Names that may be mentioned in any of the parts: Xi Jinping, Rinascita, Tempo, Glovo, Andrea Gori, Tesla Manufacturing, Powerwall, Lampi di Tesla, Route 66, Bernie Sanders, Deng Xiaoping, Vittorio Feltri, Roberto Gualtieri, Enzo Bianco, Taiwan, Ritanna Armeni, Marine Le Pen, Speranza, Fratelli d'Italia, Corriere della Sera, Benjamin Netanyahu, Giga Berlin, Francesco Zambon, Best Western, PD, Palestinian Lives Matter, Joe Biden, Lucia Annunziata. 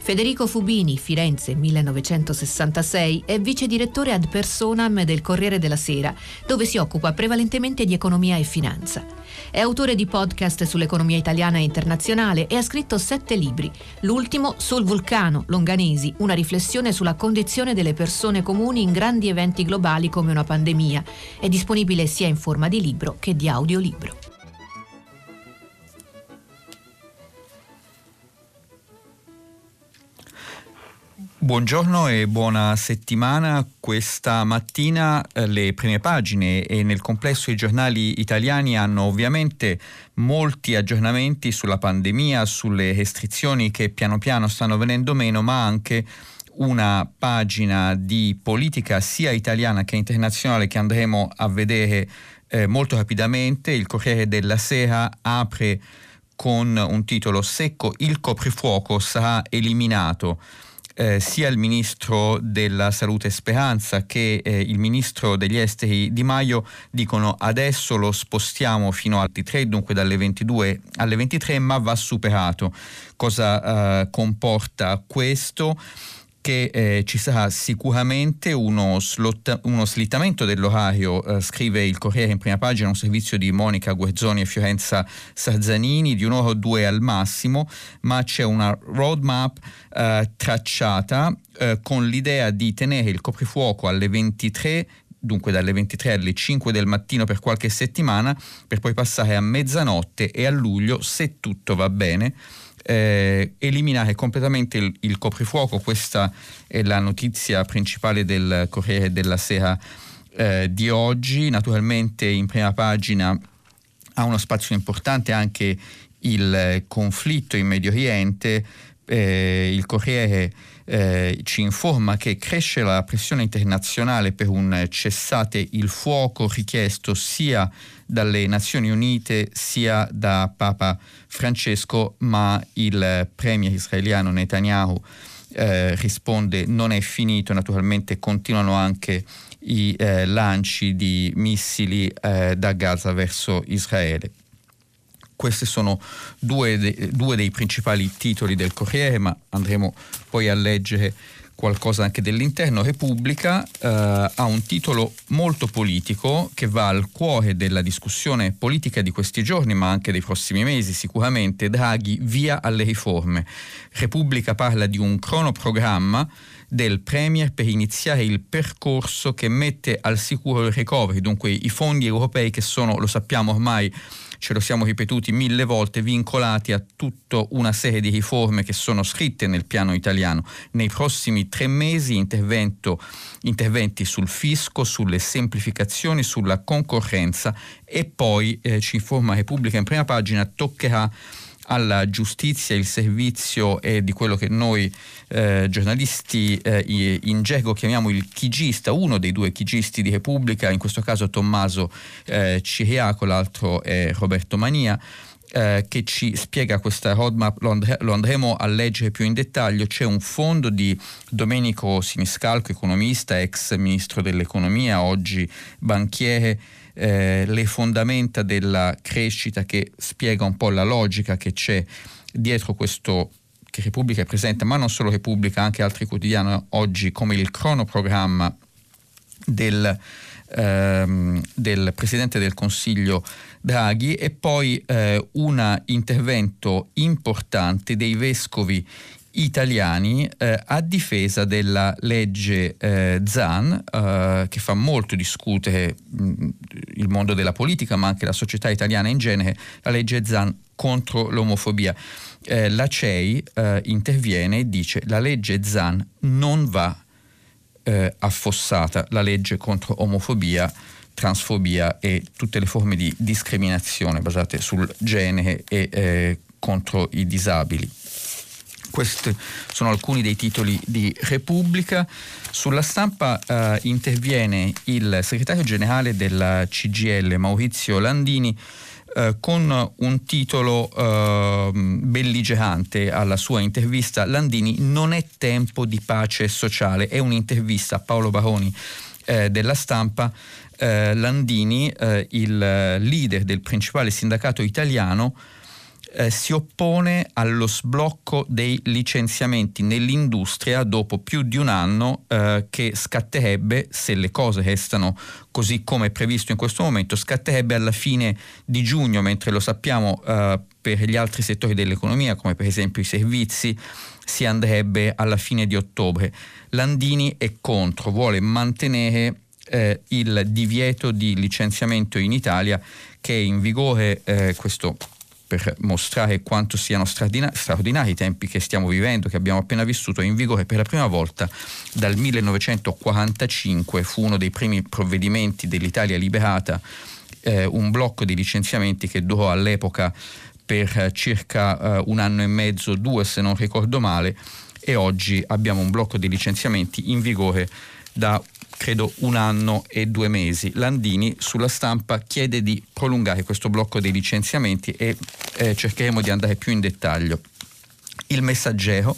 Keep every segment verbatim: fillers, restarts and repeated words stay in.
Federico Fubini, Firenze millenovecentosessantasei, è vice direttore ad personam del Corriere della Sera, dove si occupa prevalentemente di economia e finanza. È autore di podcast sull'economia italiana e internazionale e ha scritto sette libri, l'ultimo sul vulcano Longanesi, una riflessione sulla condizione delle persone comuni in grandi eventi globali come una pandemia. È disponibile sia in forma di libro che di audiolibro. Buongiorno e buona settimana. Questa mattina eh, le prime pagine e nel complesso i giornali italiani hanno ovviamente molti aggiornamenti sulla pandemia, sulle restrizioni che piano piano stanno venendo meno, ma anche una pagina di politica sia italiana che internazionale che andremo a vedere eh, molto rapidamente. Il Corriere della Sera apre con un titolo secco: il coprifuoco sarà eliminato. Eh, sia il ministro della Salute Speranza che eh, il ministro degli Esteri Di Maio dicono: adesso lo spostiamo fino alle tre, dunque dalle ventidue alle ventitré, ma va superato. Cosa eh, comporta questo? Che eh, ci sarà sicuramente uno, slot, uno slittamento dell'orario, eh, scrive il Corriere in prima pagina, un servizio di Monica Guerzoni e Fiorenza Sarzanini, di un'ora o due al massimo, ma c'è una roadmap eh, tracciata eh, con l'idea di tenere il coprifuoco alle ventitré, dunque dalle ventitré alle cinque del mattino per qualche settimana, per poi passare a mezzanotte e a luglio, se tutto va bene, Eh, eliminare completamente il, il coprifuoco. Questa è la notizia principale del Corriere della Sera eh, di oggi. Naturalmente in prima pagina ha uno spazio importante anche il conflitto in Medio Oriente. Eh, il Corriere eh, ci informa che cresce la pressione internazionale per un cessate il fuoco richiesto sia dalle Nazioni Unite sia da Papa Francesco, ma il premier israeliano Netanyahu eh, risponde: non è finito. Naturalmente continuano anche i eh, lanci di missili eh, da Gaza verso Israele. Questi sono due, de- due dei principali titoli del Corriere, ma andremo poi a leggere qualcosa anche dell'interno. Repubblica eh, ha un titolo molto politico che va al cuore della discussione politica di questi giorni, ma anche dei prossimi mesi sicuramente. Draghi, via alle riforme. Repubblica parla di un cronoprogramma del premier per iniziare il percorso che mette al sicuro il recovery, dunque i fondi europei che sono, lo sappiamo ormai, ce lo siamo ripetuti mille volte, vincolati a tutta una serie di riforme che sono scritte nel piano italiano. Nei prossimi tre mesi intervento, interventi sul fisco, sulle semplificazioni, sulla concorrenza e poi, eh, ci informa Repubblica in prima pagina, toccherà alla giustizia. Il servizio è di quello che noi eh, giornalisti eh, in gergo chiamiamo il chigista, uno dei due chigisti di Repubblica, in questo caso Tommaso eh, Ciriaco, l'altro è Roberto Mania, eh, che ci spiega questa roadmap. Lo, andre- lo andremo a leggere più in dettaglio. C'è un fondo di Domenico Siniscalco, economista, ex ministro dell'economia, oggi banchiere, Eh, le fondamenta della crescita, che spiega un po' la logica che c'è dietro questo, che Repubblica presenta, ma non solo Repubblica, anche altri quotidiani oggi, come il cronoprogramma del, ehm, del Presidente del Consiglio Draghi. E poi eh, un intervento importante dei vescovi italiani eh, a difesa della legge eh, Zan eh, che fa molto discutere mh, il mondo della politica, ma anche la società italiana in genere, la legge Zan contro l'omofobia. Eh, la C E I eh, interviene e dice: la legge Zan non va eh, affossata, la legge contro omofobia, transfobia e tutte le forme di discriminazione basate sul genere e eh, contro i disabili. Questi sono alcuni dei titoli di Repubblica. Sulla Stampa eh, interviene il segretario generale della C G I L, Maurizio Landini, eh, con un titolo eh, belligerante alla sua intervista. Landini: non è tempo di pace sociale. È un'intervista a Paolo Baroni eh, della Stampa. Eh, Landini, eh, il leader del principale sindacato italiano, Eh, si oppone allo sblocco dei licenziamenti nell'industria dopo più di un anno eh, che scatterebbe, se le cose restano così come è previsto in questo momento, scatterebbe alla fine di giugno, mentre lo sappiamo eh, per gli altri settori dell'economia, come per esempio i servizi, si andrebbe alla fine di ottobre. Landini è contro, vuole mantenere eh, il divieto di licenziamento in Italia che è in vigore, eh, questo per mostrare quanto siano straordinari, straordinari i tempi che stiamo vivendo, che abbiamo appena vissuto, è in vigore per la prima volta dal millenovecentoquarantacinque, fu uno dei primi provvedimenti dell'Italia liberata, eh, un blocco di licenziamenti che durò all'epoca per circa eh, un anno e mezzo, due se non ricordo male, e oggi abbiamo un blocco di licenziamenti in vigore da credo un anno e due mesi. Landini sulla Stampa chiede di prolungare questo blocco dei licenziamenti e eh, cercheremo di andare più in dettaglio. Il Messaggero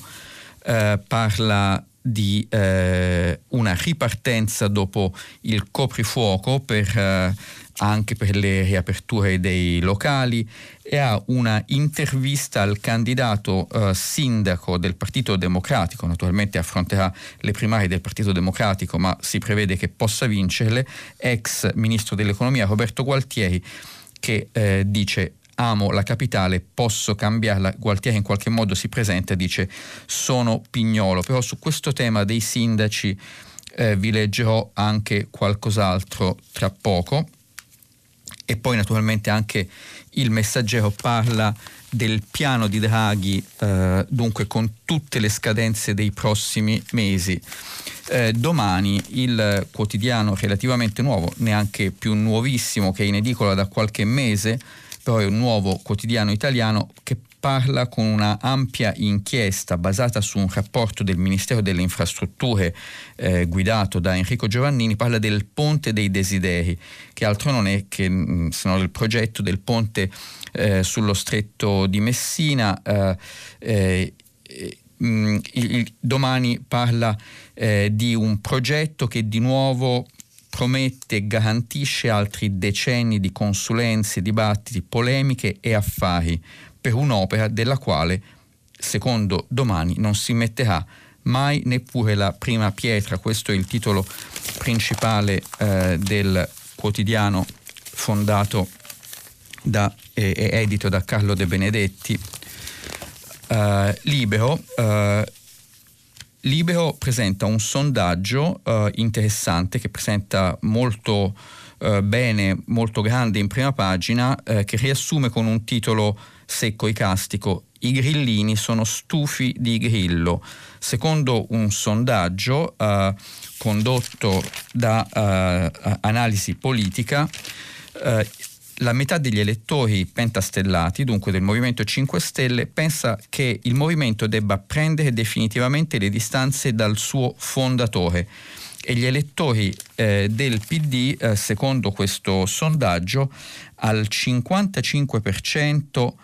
eh, parla di eh, una ripartenza dopo il coprifuoco per, eh, anche per le riaperture dei locali, e ha una intervista al candidato eh, sindaco del Partito Democratico. Naturalmente affronterà le primarie del Partito Democratico, ma si prevede che possa vincerle, ex ministro dell'economia Roberto Gualtieri, che eh, dice: amo la capitale, posso cambiarla. Gualtieri in qualche modo si presenta e dice: sono pignolo. Però su questo tema dei sindaci eh, vi leggerò anche qualcos'altro tra poco. E poi naturalmente anche il Messaggero parla del piano di Draghi, eh, dunque con tutte le scadenze dei prossimi mesi. Eh, domani, il quotidiano relativamente nuovo, neanche più nuovissimo, che è in edicola da qualche mese, però è un nuovo quotidiano italiano che parla con una ampia inchiesta basata su un rapporto del Ministero delle Infrastrutture eh, guidato da Enrico Giovannini. Parla del Ponte dei Desideri, che altro non è che se non il progetto del ponte eh, sullo Stretto di Messina. Eh, eh, mh, il, domani parla eh, di un progetto che di nuovo promette e garantisce altri decenni di consulenze, dibattiti, polemiche e affari per un'opera della quale, secondo Domani, non si metterà mai neppure la prima pietra. Questo è il titolo principale eh, del quotidiano, fondato da, e eh, edito da Carlo De Benedetti. Eh, libero eh, Libero presenta un sondaggio eh, interessante, che presenta molto eh, bene, molto grande in prima pagina, eh, che riassume con un titolo secco e castico: i grillini sono stufi di Grillo. Secondo un sondaggio eh, condotto da eh, Analisi Politica, eh, la metà degli elettori pentastellati, dunque del Movimento cinque Stelle, pensa che il movimento debba prendere definitivamente le distanze dal suo fondatore, e gli elettori eh, del P D, eh, secondo questo sondaggio, al cinquantacinque per cento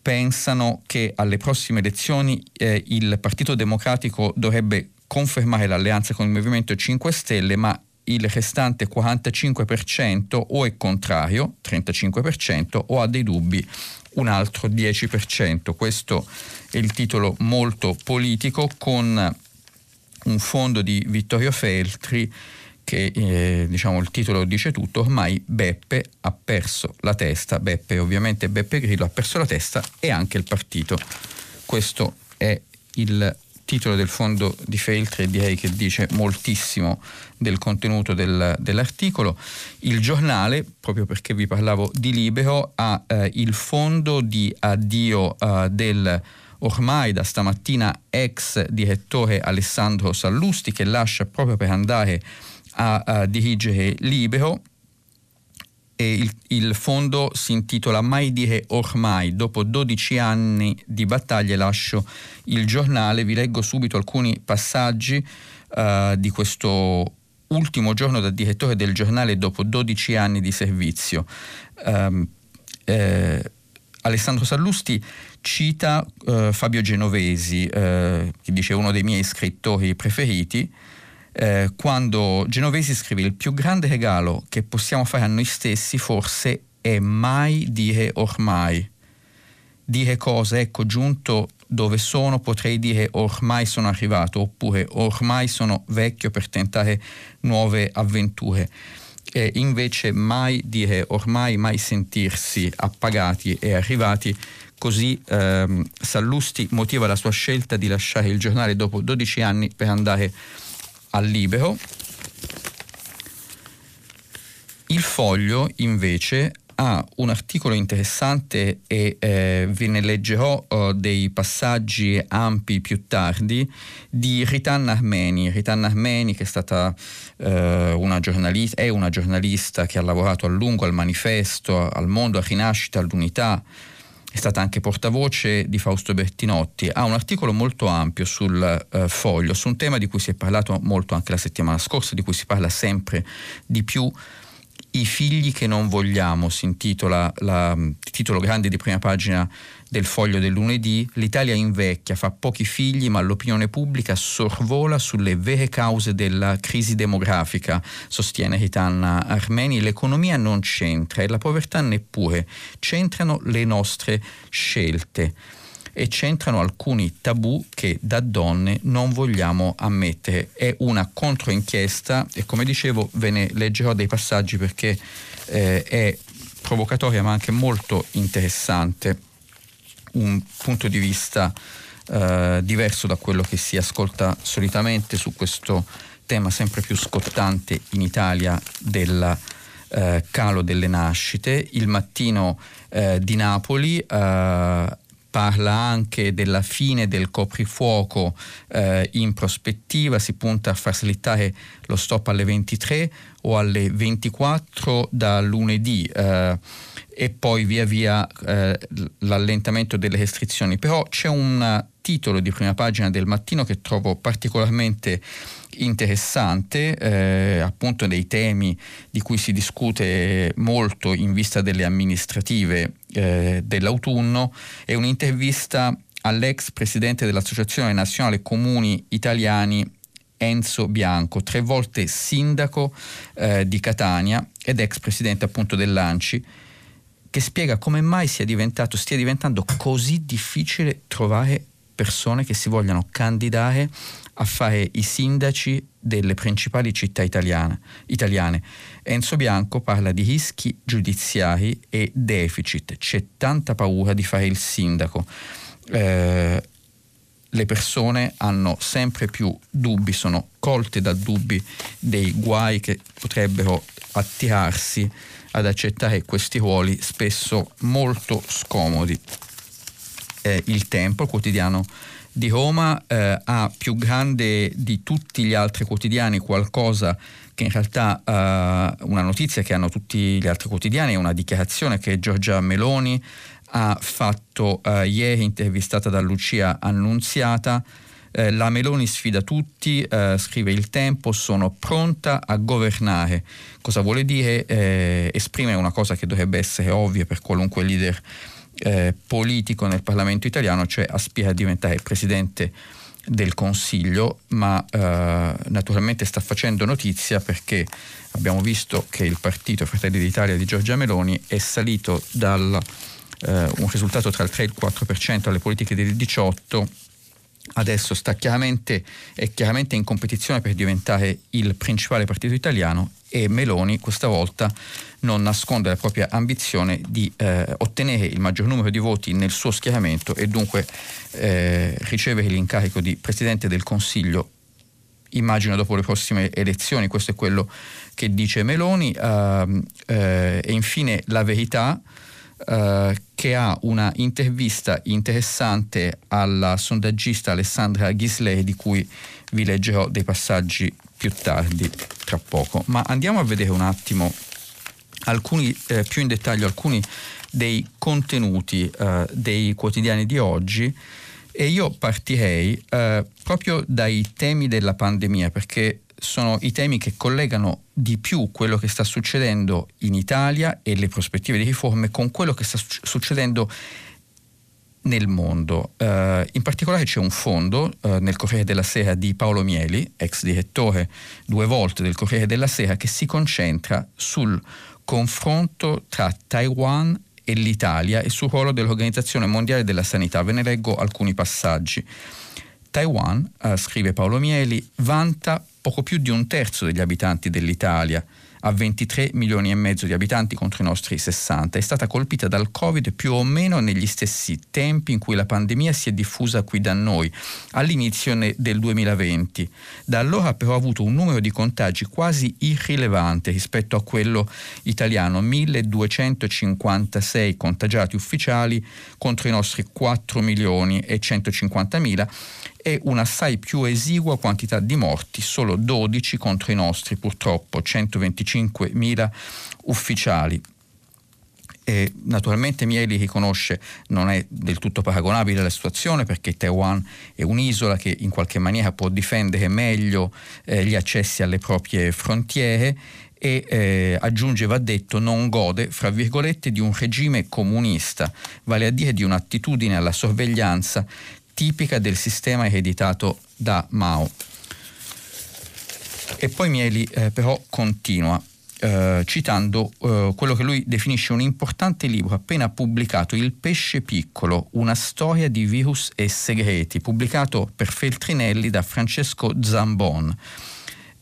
pensano che alle prossime elezioni eh, il Partito Democratico dovrebbe confermare l'alleanza con il Movimento cinque Stelle, ma il restante quarantacinque per cento o è contrario, trentacinque per cento, o ha dei dubbi, un altro dieci per cento. Questo è il titolo molto politico, con un fondo di Vittorio Feltri che eh, diciamo il titolo dice tutto: ormai Beppe ha perso la testa. Beppe, ovviamente Beppe Grillo, ha perso la testa, e anche il partito. Questo è il titolo del fondo di Feltri, e direi che dice moltissimo del contenuto del, dell'articolo. Il Giornale, proprio perché vi parlavo di Libero, ha eh, il fondo di addio eh, del ormai da stamattina ex direttore Alessandro Sallusti, che lascia proprio per andare a, a dirigere Libero. e il, il fondo si intitola Mai dire ormai, dopo dodici anni di battaglie lascio il giornale. Vi leggo subito alcuni passaggi uh, di questo ultimo giorno da direttore del giornale dopo dodici anni di servizio. Um, eh, Alessandro Sallusti cita uh, Fabio Genovesi, uh, che dice uno dei miei scrittori preferiti, eh, quando Genovesi scrive: il più grande regalo che possiamo fare a noi stessi forse è mai dire ormai. Dire cosa? Ecco, giunto dove sono potrei dire ormai sono arrivato, oppure ormai sono vecchio per tentare nuove avventure. E invece mai dire ormai, mai sentirsi appagati e arrivati. Così ehm, Sallusti motiva la sua scelta di lasciare il giornale dopo dodici anni per andare al Libero. Il Foglio invece ha un articolo interessante e eh, ve ne leggerò oh, dei passaggi ampi più tardi, di Ritanna Armeni. Ritanna Armeni, che è stata eh, una giornalista, è una giornalista che ha lavorato a lungo al Manifesto, al Mondo, a Rinascita, all'Unità. È stata anche portavoce di Fausto Bertinotti. Ha un articolo molto ampio sul eh, Foglio, su un tema di cui si è parlato molto anche la settimana scorsa, di cui si parla sempre di più. I figli che non vogliamo, si intitola la, il titolo grande di prima pagina del Foglio del lunedì. L'Italia invecchia, fa pochi figli, ma l'opinione pubblica sorvola sulle vere cause della crisi demografica, sostiene Ritanna Armeni. L'economia non c'entra e la povertà neppure, c'entrano le nostre scelte e c'entrano alcuni tabù che da donne non vogliamo ammettere. È una controinchiesta e, come dicevo, ve ne leggerò dei passaggi perché eh, è provocatoria ma anche molto interessante, un punto di vista eh, diverso da quello che si ascolta solitamente su questo tema sempre più scottante in Italia della eh, calo delle nascite. Il Mattino eh, di Napoli eh, parla anche della fine del coprifuoco eh, in prospettiva, si punta a far slittare lo stop alle ventitré o alle ventiquattro da lunedì eh, e poi via via eh, l'allentamento delle restrizioni. Però c'è un titolo di prima pagina del Mattino che trovo particolarmente interessante, eh, appunto dei temi di cui si discute molto in vista delle amministrative eh, dell'autunno. È un'intervista all'ex presidente dell'Associazione Nazionale Comuni Italiani Enzo Bianco, tre volte sindaco eh, di Catania ed ex presidente appunto dell'A N C I, che spiega come mai sia diventato, stia diventando così difficile trovare persone che si vogliano candidare a fare i sindaci delle principali città italiane. italiane. Enzo Bianco parla di rischi giudiziari e deficit. C'è tanta paura di fare il sindaco. Eh, le persone hanno sempre più dubbi, sono colte da dubbi dei guai che potrebbero attirarsi ad accettare questi ruoli spesso molto scomodi. Eh, il Tempo, il quotidiano di Roma, eh, ha più grande di tutti gli altri quotidiani qualcosa che in realtà eh, una notizia che hanno tutti gli altri quotidiani, è una dichiarazione che Giorgia Meloni ha fatto eh, ieri, intervistata da Lucia Annunziata. Eh, la Meloni sfida tutti, eh, scrive il Tempo, sono pronta a governare. Cosa vuole dire? Eh, esprime una cosa che dovrebbe essere ovvia per qualunque leader Eh, politico nel Parlamento italiano, cioè aspira a diventare presidente del Consiglio, ma eh, naturalmente sta facendo notizia perché abbiamo visto che il partito Fratelli d'Italia di Giorgia Meloni è salito dal eh, un risultato tra il tre e il quattro per cento alle politiche del diciotto per cento, adesso sta chiaramente è chiaramente in competizione per diventare il principale partito italiano. E Meloni questa volta non nasconde la propria ambizione di eh, ottenere il maggior numero di voti nel suo schieramento e dunque eh, ricevere l'incarico di Presidente del Consiglio, immagino dopo le prossime elezioni. Questo è quello che dice Meloni. Uh, eh, e infine La Verità, Uh, che ha una intervista interessante alla sondaggista Alessandra Ghisleri, di cui vi leggerò dei passaggi più tardi, tra poco. Ma andiamo a vedere un attimo alcuni eh, più in dettaglio alcuni dei contenuti eh, dei quotidiani di oggi, e io partirei eh, proprio dai temi della pandemia, perché sono i temi che collegano di più quello che sta succedendo in Italia e le prospettive di riforme con quello che sta succedendo nel mondo. Eh, in particolare c'è un fondo eh, nel Corriere della Sera di Paolo Mieli, ex direttore due volte del Corriere della Sera, che si concentra sul confronto tra Taiwan e l'Italia e sul ruolo dell'Organizzazione Mondiale della Sanità. Ve ne leggo alcuni passaggi. Taiwan, eh, scrive Paolo Mieli, vanta poco più di un terzo degli abitanti dell'Italia, a ventitré milioni e mezzo di abitanti contro i nostri sessanta. È stata colpita dal Covid più o meno negli stessi tempi in cui la pandemia si è diffusa qui da noi, all'inizio del duemilaventi. Da allora però ha avuto un numero di contagi quasi irrilevante rispetto a quello italiano, milleduecentocinquantasei contagiati ufficiali contro i nostri quattro milioni e centocinquantamila, e un'assai più esigua quantità di morti, solo dodici contro i nostri purtroppo centoventicinquemila ufficiali. E naturalmente Mieli riconosce non è del tutto paragonabile la situazione, perché Taiwan è un'isola che in qualche maniera può difendere meglio eh, gli accessi alle proprie frontiere e eh, aggiunge, va detto, non gode, fra virgolette, di un regime comunista, vale a dire di un'attitudine alla sorveglianza tipica del sistema ereditato da Mao. E poi Mieli eh, però continua eh, citando eh, quello che lui definisce un importante libro appena pubblicato, Il pesce piccolo, una storia di virus e segreti, pubblicato per Feltrinelli da Francesco Zambon,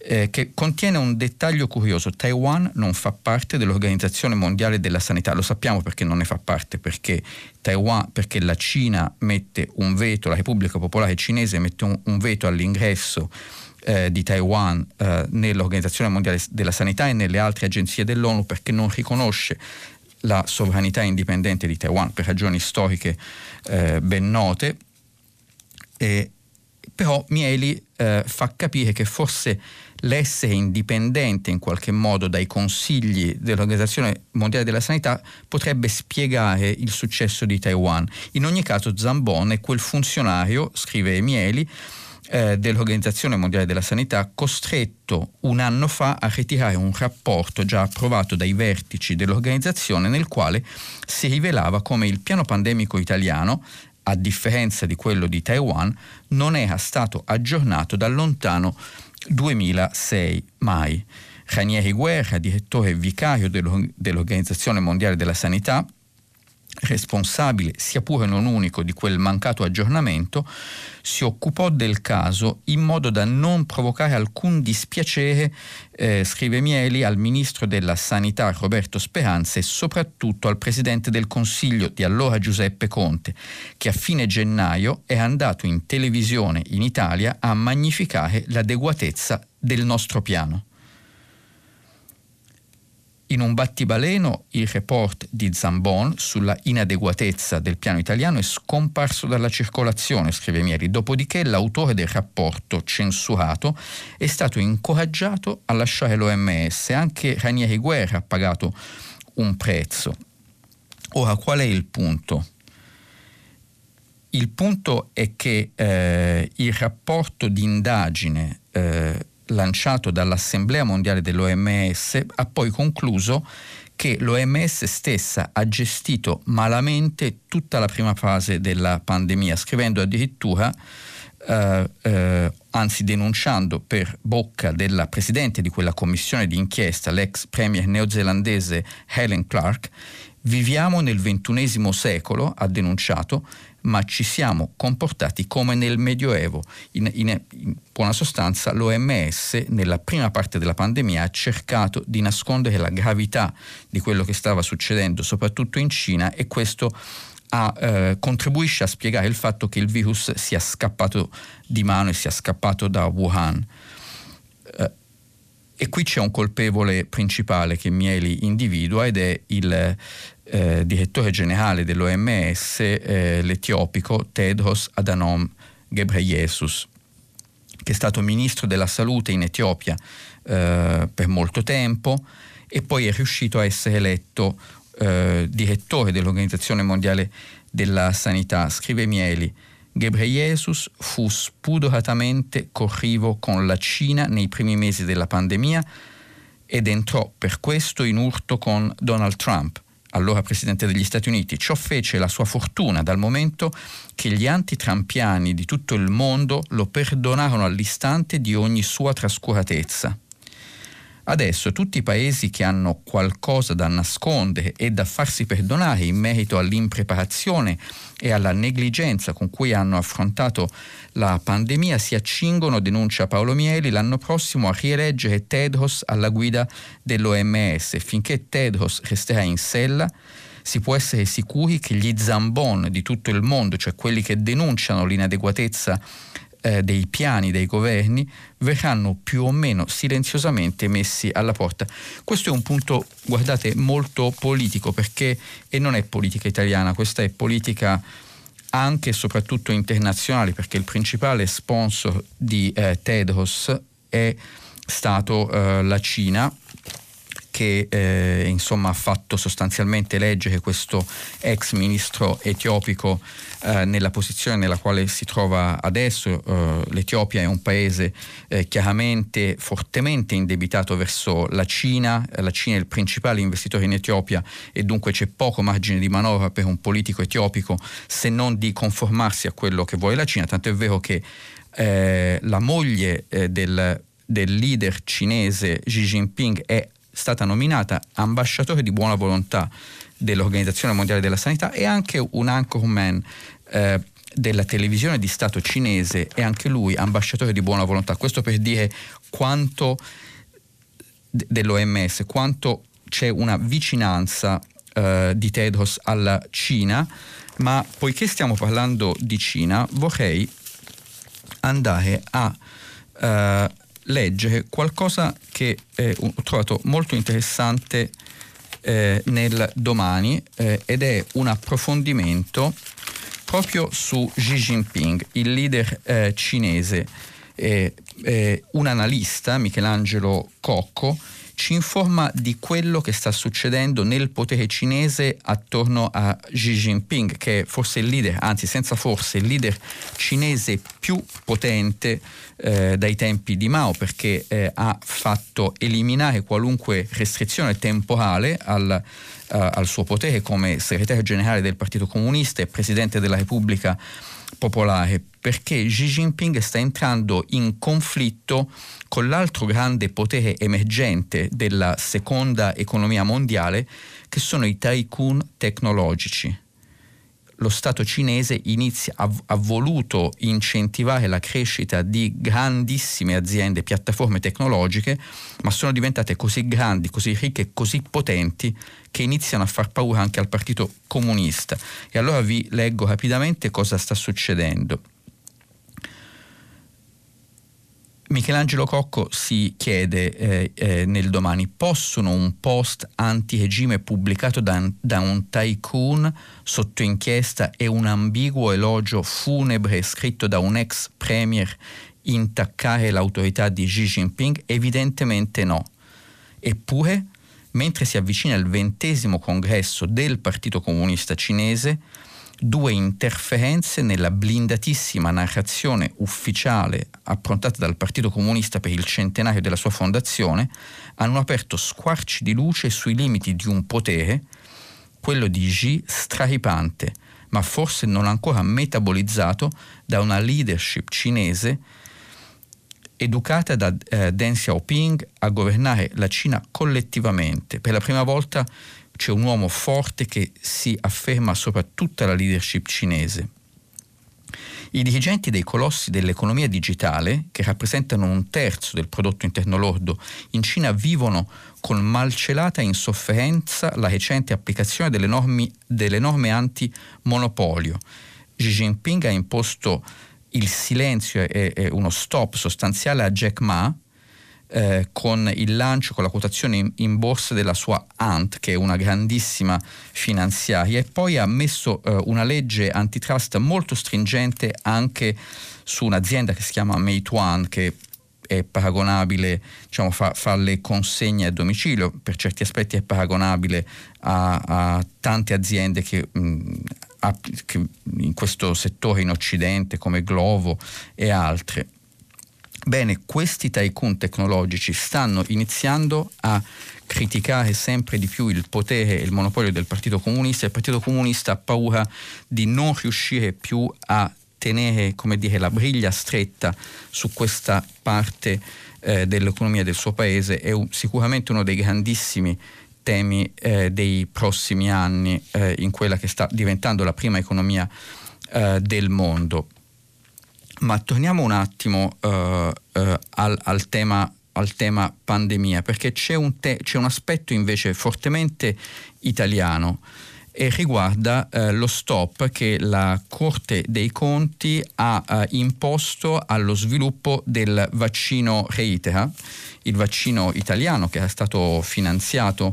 eh, che contiene un dettaglio curioso. Taiwan non fa parte dell'Organizzazione Mondiale della Sanità. Lo sappiamo perché non ne fa parte, perché Taiwan, perché la Cina mette un veto, la Repubblica Popolare Cinese mette un, un veto all'ingresso eh, di Taiwan eh, nell'Organizzazione Mondiale della Sanità e nelle altre agenzie dell'ONU, perché non riconosce la sovranità indipendente di Taiwan per ragioni storiche eh, ben note. E però Mieli eh, fa capire che forse l'essere indipendente in qualche modo dai consigli dell'Organizzazione Mondiale della Sanità potrebbe spiegare il successo di Taiwan. In ogni caso Zambon è quel funzionario, scrive Mieli, eh, dell'Organizzazione Mondiale della Sanità, costretto un anno fa a ritirare un rapporto già approvato dai vertici dell'organizzazione, nel quale si rivelava come il piano pandemico italiano, a differenza di quello di Taiwan, non era stato aggiornato dal lontano duemilasei mai. Ranieri Guerra, direttore vicario dell'Organizzazione Mondiale della Sanità, responsabile, sia pure non unico, di quel mancato aggiornamento, si occupò del caso in modo da non provocare alcun dispiacere, eh, scrive Mieli, al ministro della Sanità Roberto Speranza e soprattutto al presidente del Consiglio di allora Giuseppe Conte, che a fine gennaio è andato in televisione in Italia a magnificare l'adeguatezza del nostro piano. In un battibaleno il report di Zambon sulla inadeguatezza del piano italiano è scomparso dalla circolazione, scrive Mieli, dopodiché l'autore del rapporto censurato è stato incoraggiato a lasciare l'O M S. Anche Ranieri Guerra ha pagato un prezzo. Ora, qual è il punto? Il punto è che eh, il rapporto di indagine eh, lanciato dall'Assemblea Mondiale dell'O M S ha poi concluso che l'O M S stessa ha gestito malamente tutta la prima fase della pandemia, scrivendo addirittura, eh, eh, anzi denunciando per bocca della presidente di quella commissione di inchiesta, l'ex premier neozelandese Helen Clark, viviamo nel ventunesimo secolo, ha denunciato, ma ci siamo comportati come nel Medioevo. In, in, in buona sostanza l'O M S nella prima parte della pandemia ha cercato di nascondere la gravità di quello che stava succedendo, soprattutto in Cina, e questo ha, eh, contribuisce a spiegare il fatto che il virus sia scappato di mano e sia scappato da Wuhan. Eh, e qui c'è un colpevole principale che Mieli individua, ed è il Eh, direttore generale dell'O M S, eh, l'etiopico Tedros Adhanom Ghebreyesus, che è stato ministro della salute in Etiopia eh, per molto tempo e poi è riuscito a essere eletto eh, direttore dell'Organizzazione Mondiale della Sanità. Scrive Mieli: Ghebreyesus fu spudoratamente corrivo con la Cina nei primi mesi della pandemia ed entrò per questo in urto con Donald Trump, allora presidente degli Stati Uniti. Ciò fece la sua fortuna, dal momento che gli anti-trumpiani di tutto il mondo lo perdonarono all'istante di ogni sua trascuratezza. Adesso tutti i paesi che hanno qualcosa da nascondere e da farsi perdonare in merito all'impreparazione e alla negligenza con cui hanno affrontato la pandemia si accingono, denuncia Paolo Mieli, l'anno prossimo a rieleggere Tedros alla guida dell'O M S. Finché Tedros resterà in sella si può essere sicuri che gli Zambon di tutto il mondo, cioè quelli che denunciano l'inadeguatezza dei piani dei governi, verranno più o meno silenziosamente messi alla porta. Questo è un punto, guardate, molto politico, perché, e non è politica italiana, questa è politica anche e soprattutto internazionale, perché il principale sponsor di eh, Tedros è stato eh, la Cina, che eh, insomma ha fatto sostanzialmente eleggere questo ex ministro etiopico eh, nella posizione nella quale si trova adesso. Eh, l'Etiopia è un paese eh, chiaramente fortemente indebitato verso la Cina, la Cina è il principale investitore in Etiopia e dunque c'è poco margine di manovra per un politico etiopico se non di conformarsi a quello che vuole la Cina, tanto è vero che eh, la moglie eh, del, del leader cinese Xi Jinping è stata nominata ambasciatore di buona volontà dell'Organizzazione Mondiale della Sanità e anche un anchorman eh, della televisione di Stato cinese e anche lui ambasciatore di buona volontà. Questo per dire quanto de- dell'O M S, quanto c'è una vicinanza eh, di Tedros alla Cina, ma poiché stiamo parlando di Cina vorrei andare a... Eh, leggere qualcosa che eh, ho trovato molto interessante eh, nel Domani eh, ed è un approfondimento proprio su Xi Jinping, il leader eh, cinese. Eh, eh, un analista, Michelangelo Cocco, ci informa di quello che sta succedendo nel potere cinese attorno a Xi Jinping, che è forse il leader, anzi senza forse, il leader cinese più potente eh, dai tempi di Mao, perché eh, ha fatto eliminare qualunque restrizione temporale al, eh, al suo potere come segretario generale del Partito Comunista e presidente della Repubblica Popolare, perché Xi Jinping sta entrando in conflitto con l'altro grande potere emergente della seconda economia mondiale, che sono i tycoon tecnologici. Lo Stato cinese inizia, ha, ha voluto incentivare la crescita di grandissime aziende, piattaforme tecnologiche, ma sono diventate così grandi, così ricche, così potenti che iniziano a far paura anche al Partito Comunista. E allora vi leggo rapidamente cosa sta succedendo. Michelangelo Cocco si chiede eh, eh, nel Domani: possono un post antiregime pubblicato da, da un tycoon sotto inchiesta e un ambiguo elogio funebre scritto da un ex premier intaccare l'autorità di Xi Jinping? Evidentemente no. Eppure, mentre si avvicina il ventesimo congresso del Partito Comunista Cinese, due interferenze nella blindatissima narrazione ufficiale approntata dal Partito Comunista per il centenario della sua fondazione hanno aperto squarci di luce sui limiti di un potere, quello di Xi, straripante, ma forse non ancora metabolizzato da una leadership cinese educata da eh, Deng Xiaoping a governare la Cina collettivamente. Per la prima volta c'è un uomo forte che si afferma sopra tutta la leadership cinese. I dirigenti dei colossi dell'economia digitale, che rappresentano un terzo del prodotto interno lordo, in Cina vivono con malcelata insofferenza la recente applicazione delle norme, delle norme anti-monopolio. Xi Jinping ha imposto il silenzio e, e uno stop sostanziale a Jack Ma, Eh, con il lancio, con la quotazione in, in borsa della sua Ant, che è una grandissima finanziaria, e poi ha messo eh, una legge antitrust molto stringente anche su un'azienda che si chiama Meituan, che è paragonabile, diciamo, fa, fa le consegne a domicilio, per certi aspetti è paragonabile a, a tante aziende che, mh, a, che in questo settore in Occidente, come Glovo e altre. Bene, questi tycoon tecnologici stanno iniziando a criticare sempre di più il potere e il monopolio del Partito Comunista. Il Partito Comunista ha paura di non riuscire più a tenere, come dire, la briglia stretta su questa parte eh, dell'economia del suo paese. È un, sicuramente uno dei grandissimi temi eh, dei prossimi anni eh, in quella che sta diventando la prima economia eh, del mondo. Ma torniamo un attimo uh, uh, al, al, tema, al tema pandemia, perché c'è un, te- c'è un aspetto invece fortemente italiano e riguarda uh, lo stop che la Corte dei Conti ha uh, imposto allo sviluppo del vaccino Reitera, il vaccino italiano che era stato finanziato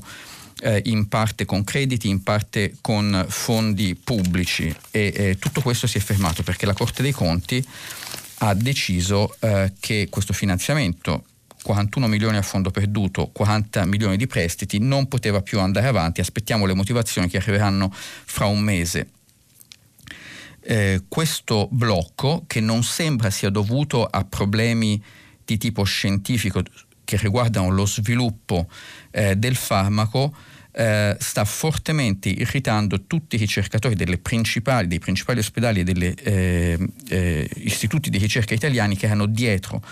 Eh, in parte con crediti, in parte con fondi pubblici, e eh, tutto questo si è fermato perché la Corte dei Conti ha deciso eh, che questo finanziamento, quarantuno milioni a fondo perduto, quaranta milioni di prestiti, non poteva più andare avanti. Aspettiamo le motivazioni che arriveranno fra un mese. Eh, questo blocco, che non sembra sia dovuto a problemi di tipo scientifico che riguardano lo sviluppo eh, del farmaco, eh, sta fortemente irritando tutti i ricercatori delle principali, dei principali ospedali e degli eh, eh, istituti di ricerca italiani che erano dietro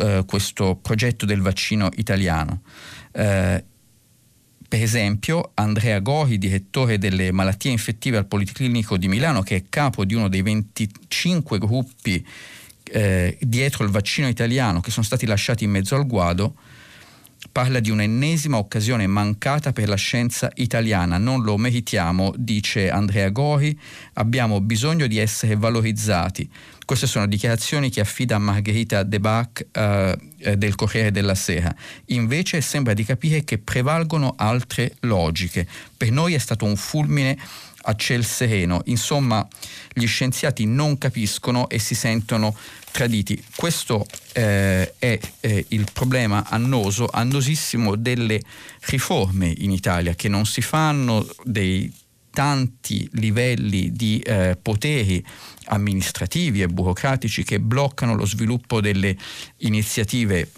eh, questo progetto del vaccino italiano. Eh, Per esempio Andrea Gori, direttore delle malattie infettive al Policlinico di Milano, che è capo di uno dei venticinque gruppi Eh, dietro il vaccino italiano che sono stati lasciati in mezzo al guado, parla di un'ennesima occasione mancata per la scienza italiana. Non lo meritiamo, dice Andrea Gori, abbiamo bisogno di essere valorizzati. Queste sono dichiarazioni che affida a Margherita De Bach eh, del Corriere della Sera. Invece sembra di capire che prevalgono altre logiche. Per noi è stato un fulmine a ciel sereno, insomma gli scienziati non capiscono e si sentono traditi. Questo eh, è eh, il problema annoso, annosissimo delle riforme in Italia, che non si fanno dei tanti livelli di eh, poteri amministrativi e burocratici che bloccano lo sviluppo delle iniziative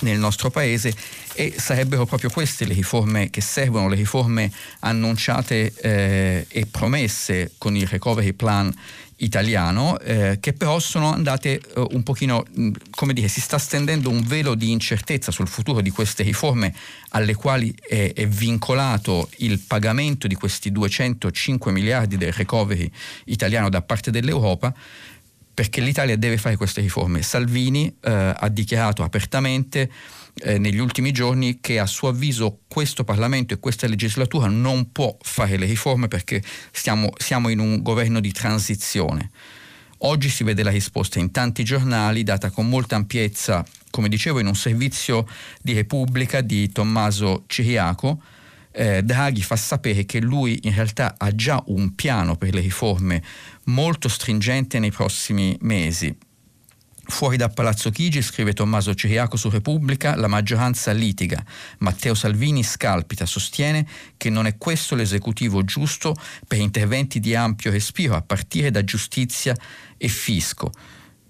nel nostro paese, e sarebbero proprio queste le riforme che servono, le riforme annunciate eh, e promesse con il recovery plan italiano, eh, che però sono andate eh, un pochino, come dire, si sta stendendo un velo di incertezza sul futuro di queste riforme, alle quali è, è vincolato il pagamento di questi duecentocinque miliardi del recovery italiano da parte dell'Europa, perché l'Italia deve fare queste riforme. Salvini eh, ha dichiarato apertamente eh, negli ultimi giorni che a suo avviso questo Parlamento e questa legislatura non può fare le riforme perché stiamo, siamo in un governo di transizione. Oggi si vede la risposta in tanti giornali, data con molta ampiezza, come dicevo, in un servizio di Repubblica di Tommaso Ciriaco. Eh, Draghi fa sapere che lui in realtà ha già un piano per le riforme molto stringente nei prossimi mesi. Fuori da Palazzo Chigi, scrive Tommaso Ciriaco su Repubblica, la maggioranza litiga. Matteo Salvini scalpita, sostiene che non è questo l'esecutivo giusto per interventi di ampio respiro, a partire da giustizia e fisco.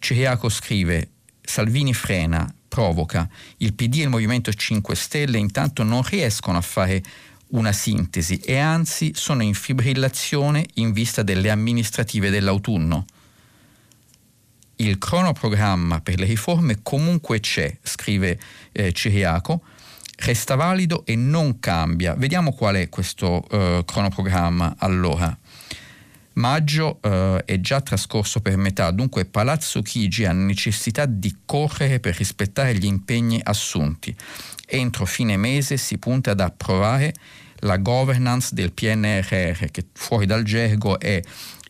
Ciriaco scrive: Salvini frena, provoca. Il P D e il Movimento cinque Stelle intanto non riescono a fare una sintesi e anzi sono in fibrillazione in vista delle amministrative dell'autunno. Il cronoprogramma per le riforme comunque c'è, scrive eh, Ciriaco, resta valido e non cambia. Vediamo qual è questo eh, cronoprogramma allora. Maggio eh, è già trascorso per metà, dunque Palazzo Chigi ha necessità di correre per rispettare gli impegni assunti. Entro fine mese si punta ad approvare la governance del P N R R, che fuori dal gergo è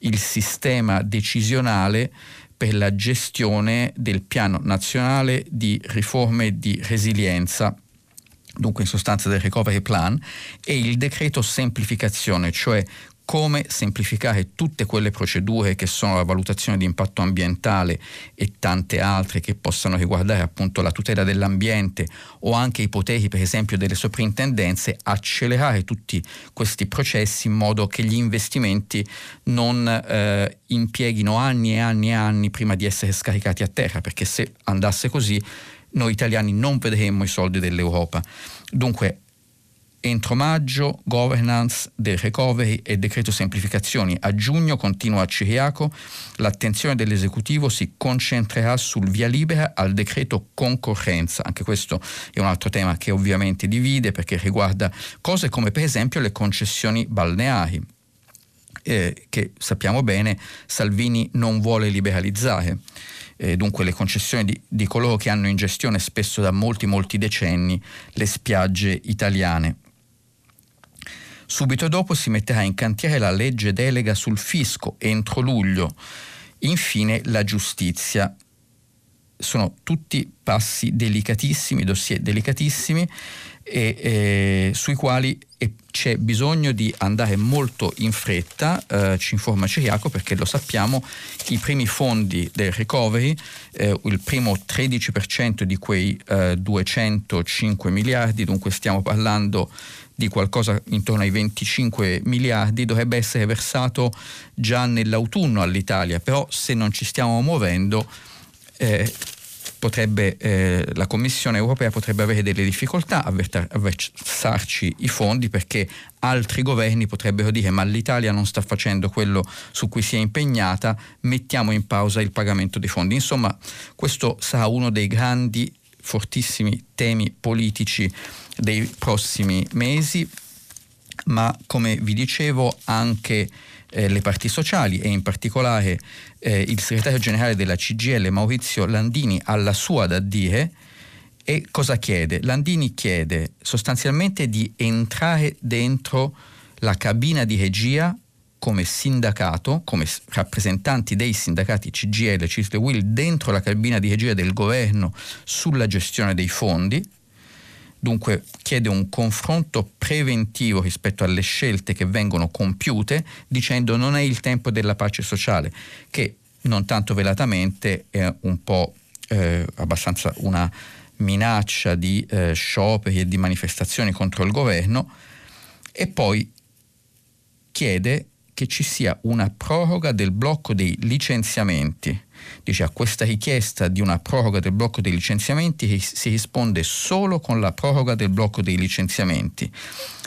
il sistema decisionale per la gestione del piano nazionale di riforme di resilienza, dunque in sostanza del recovery plan, e il decreto semplificazione, cioè come semplificare tutte quelle procedure che sono la valutazione di impatto ambientale e tante altre che possano riguardare appunto la tutela dell'ambiente o anche i poteri per esempio delle soprintendenze, accelerare tutti questi processi in modo che gli investimenti non eh, impieghino anni e anni e anni prima di essere scaricati a terra, perché se andasse così noi italiani non vedremmo i soldi dell'Europa. Dunque, entro maggio, governance del recovery e decreto semplificazioni. A giugno, continua Ciriaco, l'attenzione dell'esecutivo si concentrerà sul via libera al decreto concorrenza. Anche questo è un altro tema che ovviamente divide, perché riguarda cose come per esempio le concessioni balneari, eh, che sappiamo bene Salvini non vuole liberalizzare. Eh, dunque le concessioni di, di coloro che hanno in gestione spesso da molti molti decenni le spiagge italiane. Subito dopo si metterà in cantiere la legge delega sul fisco entro luglio, infine la giustizia. Sono tutti passi delicatissimi, dossier delicatissimi e, e sui quali e c'è bisogno di andare molto in fretta, eh, ci informa Ciriaco, perché lo sappiamo, i primi fondi del recovery, eh, il primo tredici per cento di quei eh, duecentocinque miliardi, dunque stiamo parlando di qualcosa intorno ai venticinque miliardi, dovrebbe essere versato già nell'autunno all'Italia, però se non ci stiamo muovendo eh, potrebbe eh, la Commissione europea potrebbe avere delle difficoltà a, vertar- a versarci i fondi, perché altri governi potrebbero dire ma l'Italia non sta facendo quello su cui si è impegnata, mettiamo in pausa il pagamento dei fondi. Insomma, questo sarà uno dei grandi, fortissimi temi politici dei prossimi mesi, ma come vi dicevo anche Eh, le parti sociali e in particolare eh, il segretario generale della C G I L Maurizio Landini alla sua da dire. E cosa chiede? Landini chiede sostanzialmente di entrare dentro la cabina di regia come sindacato, come rappresentanti dei sindacati C G I L, C I S L e U I L dentro la cabina di regia del governo sulla gestione dei fondi. Dunque chiede un confronto preventivo rispetto alle scelte che vengono compiute, dicendo non è il tempo della pace sociale, che non tanto velatamente è un po' eh, abbastanza una minaccia di eh, scioperi e di manifestazioni contro il governo. E poi chiede che ci sia una proroga del blocco dei licenziamenti. Dice a questa richiesta di una proroga del blocco dei licenziamenti si risponde solo con la proroga del blocco dei licenziamenti.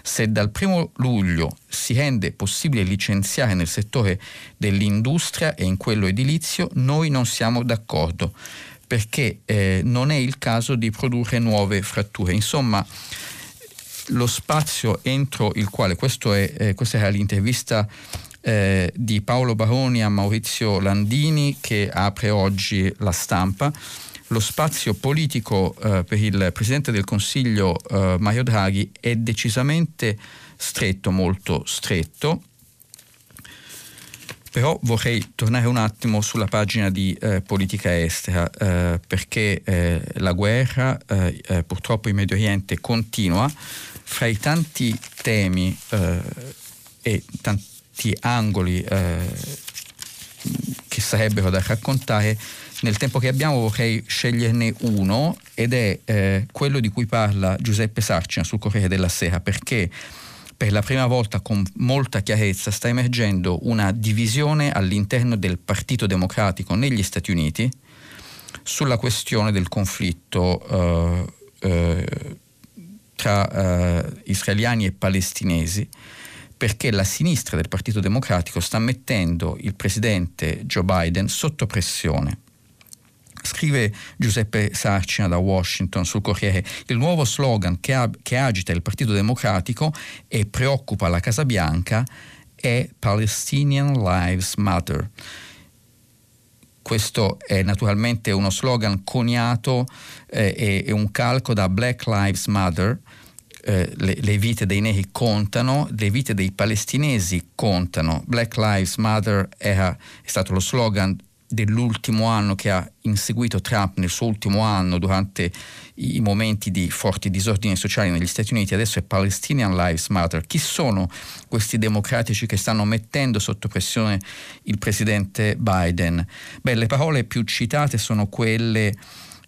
Se dal primo luglio si rende possibile licenziare nel settore dell'industria e in quello edilizio, noi non siamo d'accordo, perché eh, non è il caso di produrre nuove fratture. Insomma, lo spazio entro il quale, questo è, eh, questa era l'intervista Eh, di Paolo Baroni a Maurizio Landini che apre oggi La Stampa, lo spazio politico eh, per il Presidente del Consiglio eh, Mario Draghi è decisamente stretto, molto stretto. Però vorrei tornare un attimo sulla pagina di eh, politica estera, eh, perché eh, la guerra eh, purtroppo in Medio Oriente continua. Fra i tanti temi eh, e tanti angoli eh, che sarebbero da raccontare, nel tempo che abbiamo vorrei sceglierne uno, ed è eh, quello di cui parla Giuseppe Sarcina sul Corriere della Sera, perché per la prima volta con molta chiarezza sta emergendo una divisione all'interno del Partito Democratico negli Stati Uniti sulla questione del conflitto eh, eh, tra eh, israeliani e palestinesi, perché la sinistra del Partito Democratico sta mettendo il presidente Joe Biden sotto pressione. Scrive Giuseppe Sarcina da Washington sul Corriere: il nuovo slogan che, ab- che agita il Partito Democratico e preoccupa la Casa Bianca è Palestinian Lives Matter. Questo è naturalmente uno slogan coniato eh, e, e un calco da Black Lives Matter. Eh, le, le vite dei neri contano, le vite dei palestinesi contano. Black Lives Matter era, è stato lo slogan dell'ultimo anno che ha inseguito Trump nel suo ultimo anno durante i momenti di forti disordini sociali negli Stati Uniti, adesso è Palestinian Lives Matter. Chi sono questi democratici che stanno mettendo sotto pressione il presidente Biden? Beh, le parole più citate sono quelle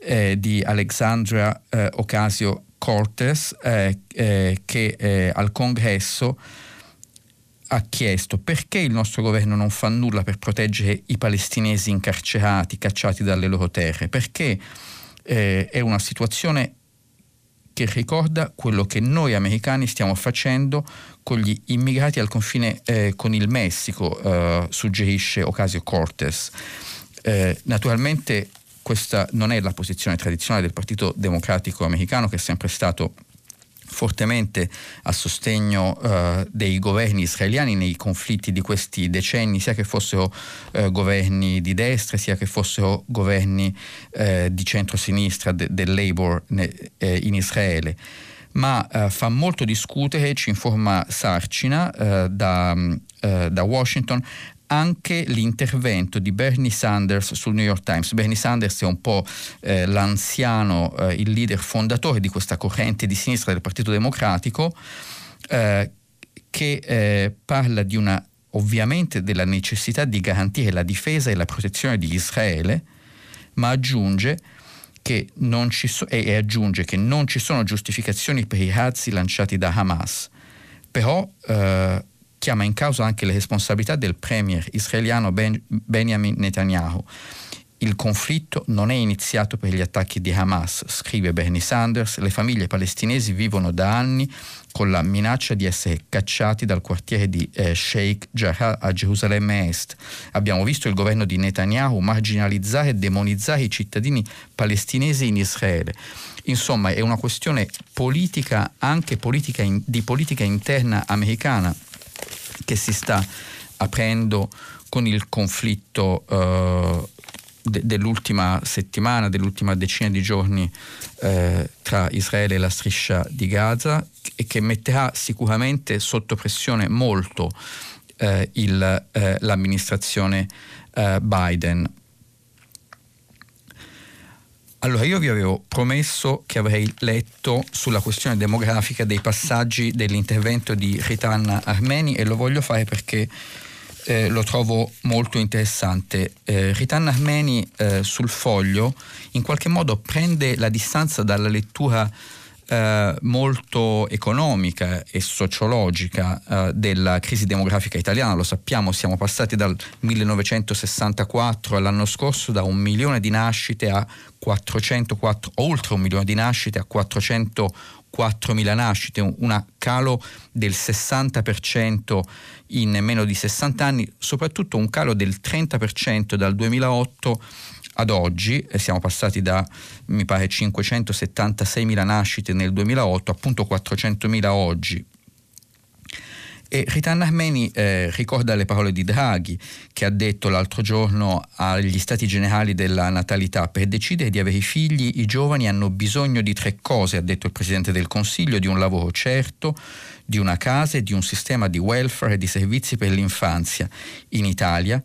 eh, di Alexandria eh, Ocasio-Cortez eh, eh, che eh, al Congresso ha chiesto: perché il nostro governo non fa nulla per proteggere i palestinesi incarcerati, cacciati dalle loro terre? Perché eh, è una situazione che ricorda quello che noi americani stiamo facendo con gli immigrati al confine eh, con il Messico, eh, suggerisce Ocasio-Cortez. Eh, naturalmente questa non è la posizione tradizionale del Partito Democratico americano, che è sempre stato fortemente a sostegno eh, dei governi israeliani nei conflitti di questi decenni, sia che fossero eh, governi di destra, sia che fossero governi eh, di centrosinistra de- del Labour ne- eh, in Israele. Ma eh, fa molto discutere, ci informa Sarcina eh, da, eh, da Washington, anche l'intervento di Bernie Sanders sul New York Times. Bernie Sanders è un po' eh, l'anziano, eh, il leader fondatore di questa corrente di sinistra del Partito Democratico, eh, che eh, parla di una, ovviamente della necessità di garantire la difesa e la protezione di Israele, ma aggiunge che non ci so- e, e aggiunge che non ci sono giustificazioni per i razzi lanciati da Hamas. Però eh, chiama in causa anche le responsabilità del premier israeliano ben, Benjamin Netanyahu. Il conflitto non è iniziato per gli attacchi di Hamas, scrive Bernie Sanders. Le famiglie palestinesi vivono da anni con la minaccia di essere cacciati dal quartiere di eh, Sheikh Jarrah a Gerusalemme Est. Abbiamo visto il governo di Netanyahu marginalizzare e demonizzare i cittadini palestinesi in Israele. Insomma, è una questione politica, anche politica in, di politica interna americana, che si sta aprendo con il conflitto eh, de- dell'ultima settimana, dell'ultima decina di giorni eh, tra Israele e la striscia di Gaza, e che metterà sicuramente sotto pressione molto eh, il, eh, l'amministrazione eh, Biden. Allora, io vi avevo promesso che avrei letto sulla questione demografica dei passaggi dell'intervento di Ritanna Armeni, e lo voglio fare perché eh, lo trovo molto interessante. Eh, Ritanna Armeni eh, sul Foglio in qualche modo prende la distanza dalla lettura eh, molto economica e sociologica eh, della crisi demografica italiana. Lo sappiamo, siamo passati dal millenovecentosessantaquattro all'anno scorso da un milione di nascite a quattrocentoquattro, oltre un milione di nascite a quattrocentoquattromila nascite, un calo del sessanta per cento in meno di sessanta anni, soprattutto un calo del trenta per cento dal duemilaotto ad oggi. Siamo passati da, mi pare, cinquecentosettantaseimila nascite nel duemilaotto, appunto quattrocentomila oggi. E Ritanna Armeni eh, ricorda le parole di Draghi, che ha detto l'altro giorno agli Stati Generali della natalità: per decidere di avere figli i giovani hanno bisogno di tre cose, ha detto il Presidente del Consiglio: di un lavoro certo, di una casa e di un sistema di welfare e di servizi per l'infanzia. In Italia,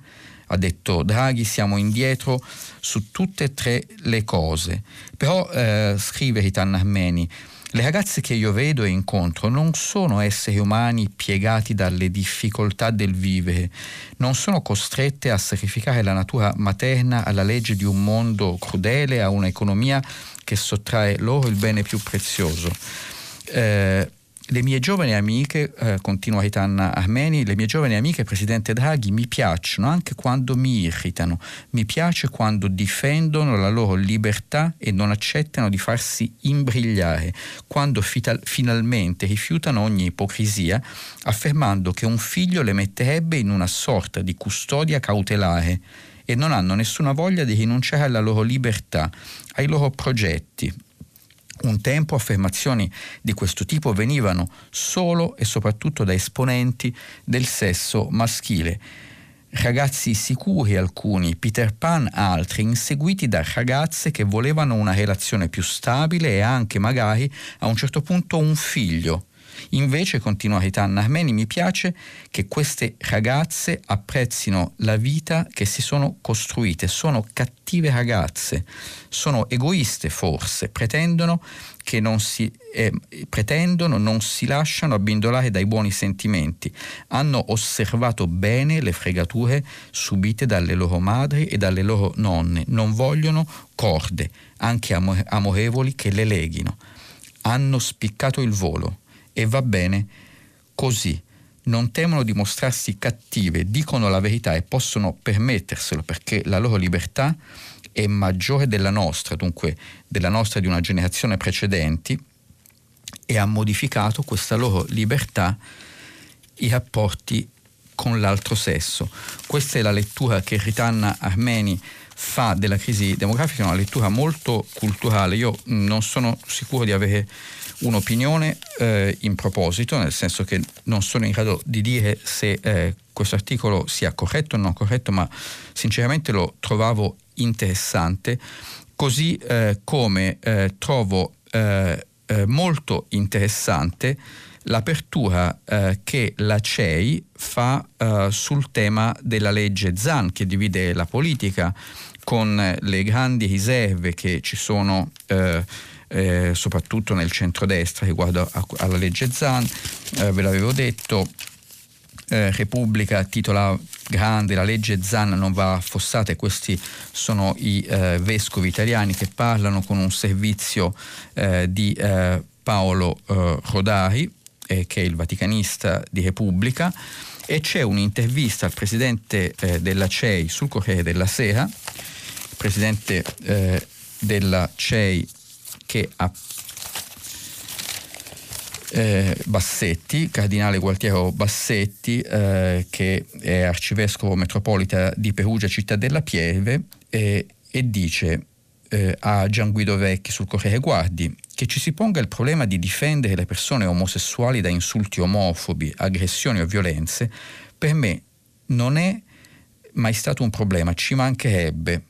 ha detto Draghi, siamo indietro su tutte e tre le cose. Però, eh, scrive Ritanna Armeni, le ragazze che io vedo e incontro non sono esseri umani piegati dalle difficoltà del vivere, non sono costrette a sacrificare la natura materna alla legge di un mondo crudele, a un'economia che sottrae loro il bene più prezioso. Eh, le mie giovani amiche, eh, continua Ritanna Armeni, le mie giovani amiche, Presidente Draghi, mi piacciono anche quando mi irritano, mi piace quando difendono la loro libertà e non accettano di farsi imbrigliare, quando fital- finalmente rifiutano ogni ipocrisia, affermando che un figlio le metterebbe in una sorta di custodia cautelare, e non hanno nessuna voglia di rinunciare alla loro libertà, ai loro progetti. Un tempo affermazioni di questo tipo venivano solo e soprattutto da esponenti del sesso maschile. Ragazzi sicuri alcuni, Peter Pan altri, inseguiti da ragazze che volevano una relazione più stabile e anche magari a un certo punto un figlio. Invece, continua Ritanna Armeni, mi piace che queste ragazze apprezzino la vita che si sono costruite, sono cattive ragazze, sono egoiste forse, pretendono che non si eh, pretendono, non si lasciano abbindolare dai buoni sentimenti, hanno osservato bene le fregature subite dalle loro madri e dalle loro nonne, non vogliono corde, anche amore, amorevoli, che le leghino. Hanno spiccato il volo e va bene così, non temono di mostrarsi cattive, dicono la verità e possono permetterselo perché la loro libertà è maggiore della nostra, dunque della nostra di una generazione precedenti, e ha modificato questa loro libertà i rapporti con l'altro sesso. Questa è la lettura che Ritanna Armeni fa della crisi demografica, una lettura molto culturale. Io non sono sicuro di avere un'opinione eh, in proposito, nel senso che non sono in grado di dire se eh, questo articolo sia corretto o non corretto, ma sinceramente lo trovavo interessante, così eh, come eh, trovo eh, eh, molto interessante l'apertura eh, che la C E I fa eh, sul tema della legge Zan, che divide la politica, con le grandi riserve che ci sono eh, eh, soprattutto nel centrodestra riguardo a, alla legge Zan. Eh, ve l'avevo detto, eh, Repubblica titola grande: la legge Zan non va affossata, e questi sono i eh, vescovi italiani che parlano con un servizio eh, di eh, Paolo eh, Rodari, che è il vaticanista di Repubblica, e c'è un'intervista al presidente eh, della C E I sul Corriere della Sera, il presidente eh, della C E I che ha eh, Bassetti, cardinale Gualtiero Bassetti, eh, che è arcivescovo metropolita di Perugia, città della Pieve, eh, e dice eh, a Gianguido Vecchi sul Corriere: guardi, che ci si ponga il problema di difendere le persone omosessuali da insulti omofobi, aggressioni o violenze, per me non è mai stato un problema, ci mancherebbe.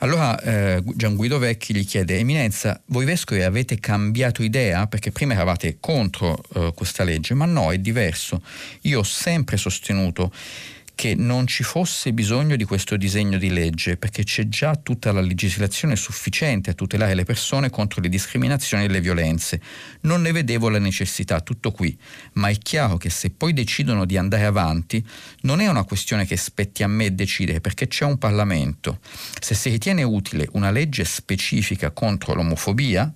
Allora eh, Gianguido Vecchi gli chiede: Eminenza, voi vescovi avete cambiato idea? Perché prima eravate contro eh, questa legge, ma no, è diverso. Io ho sempre sostenuto che non ci fosse bisogno di questo disegno di legge, perché c'è già tutta la legislazione sufficiente a tutelare le persone contro le discriminazioni e le violenze. Non ne vedevo la necessità, tutto qui. Ma è chiaro che se poi decidono di andare avanti, non è una questione che spetti a me decidere, perché c'è un Parlamento. Se si ritiene utile una legge specifica contro l'omofobia,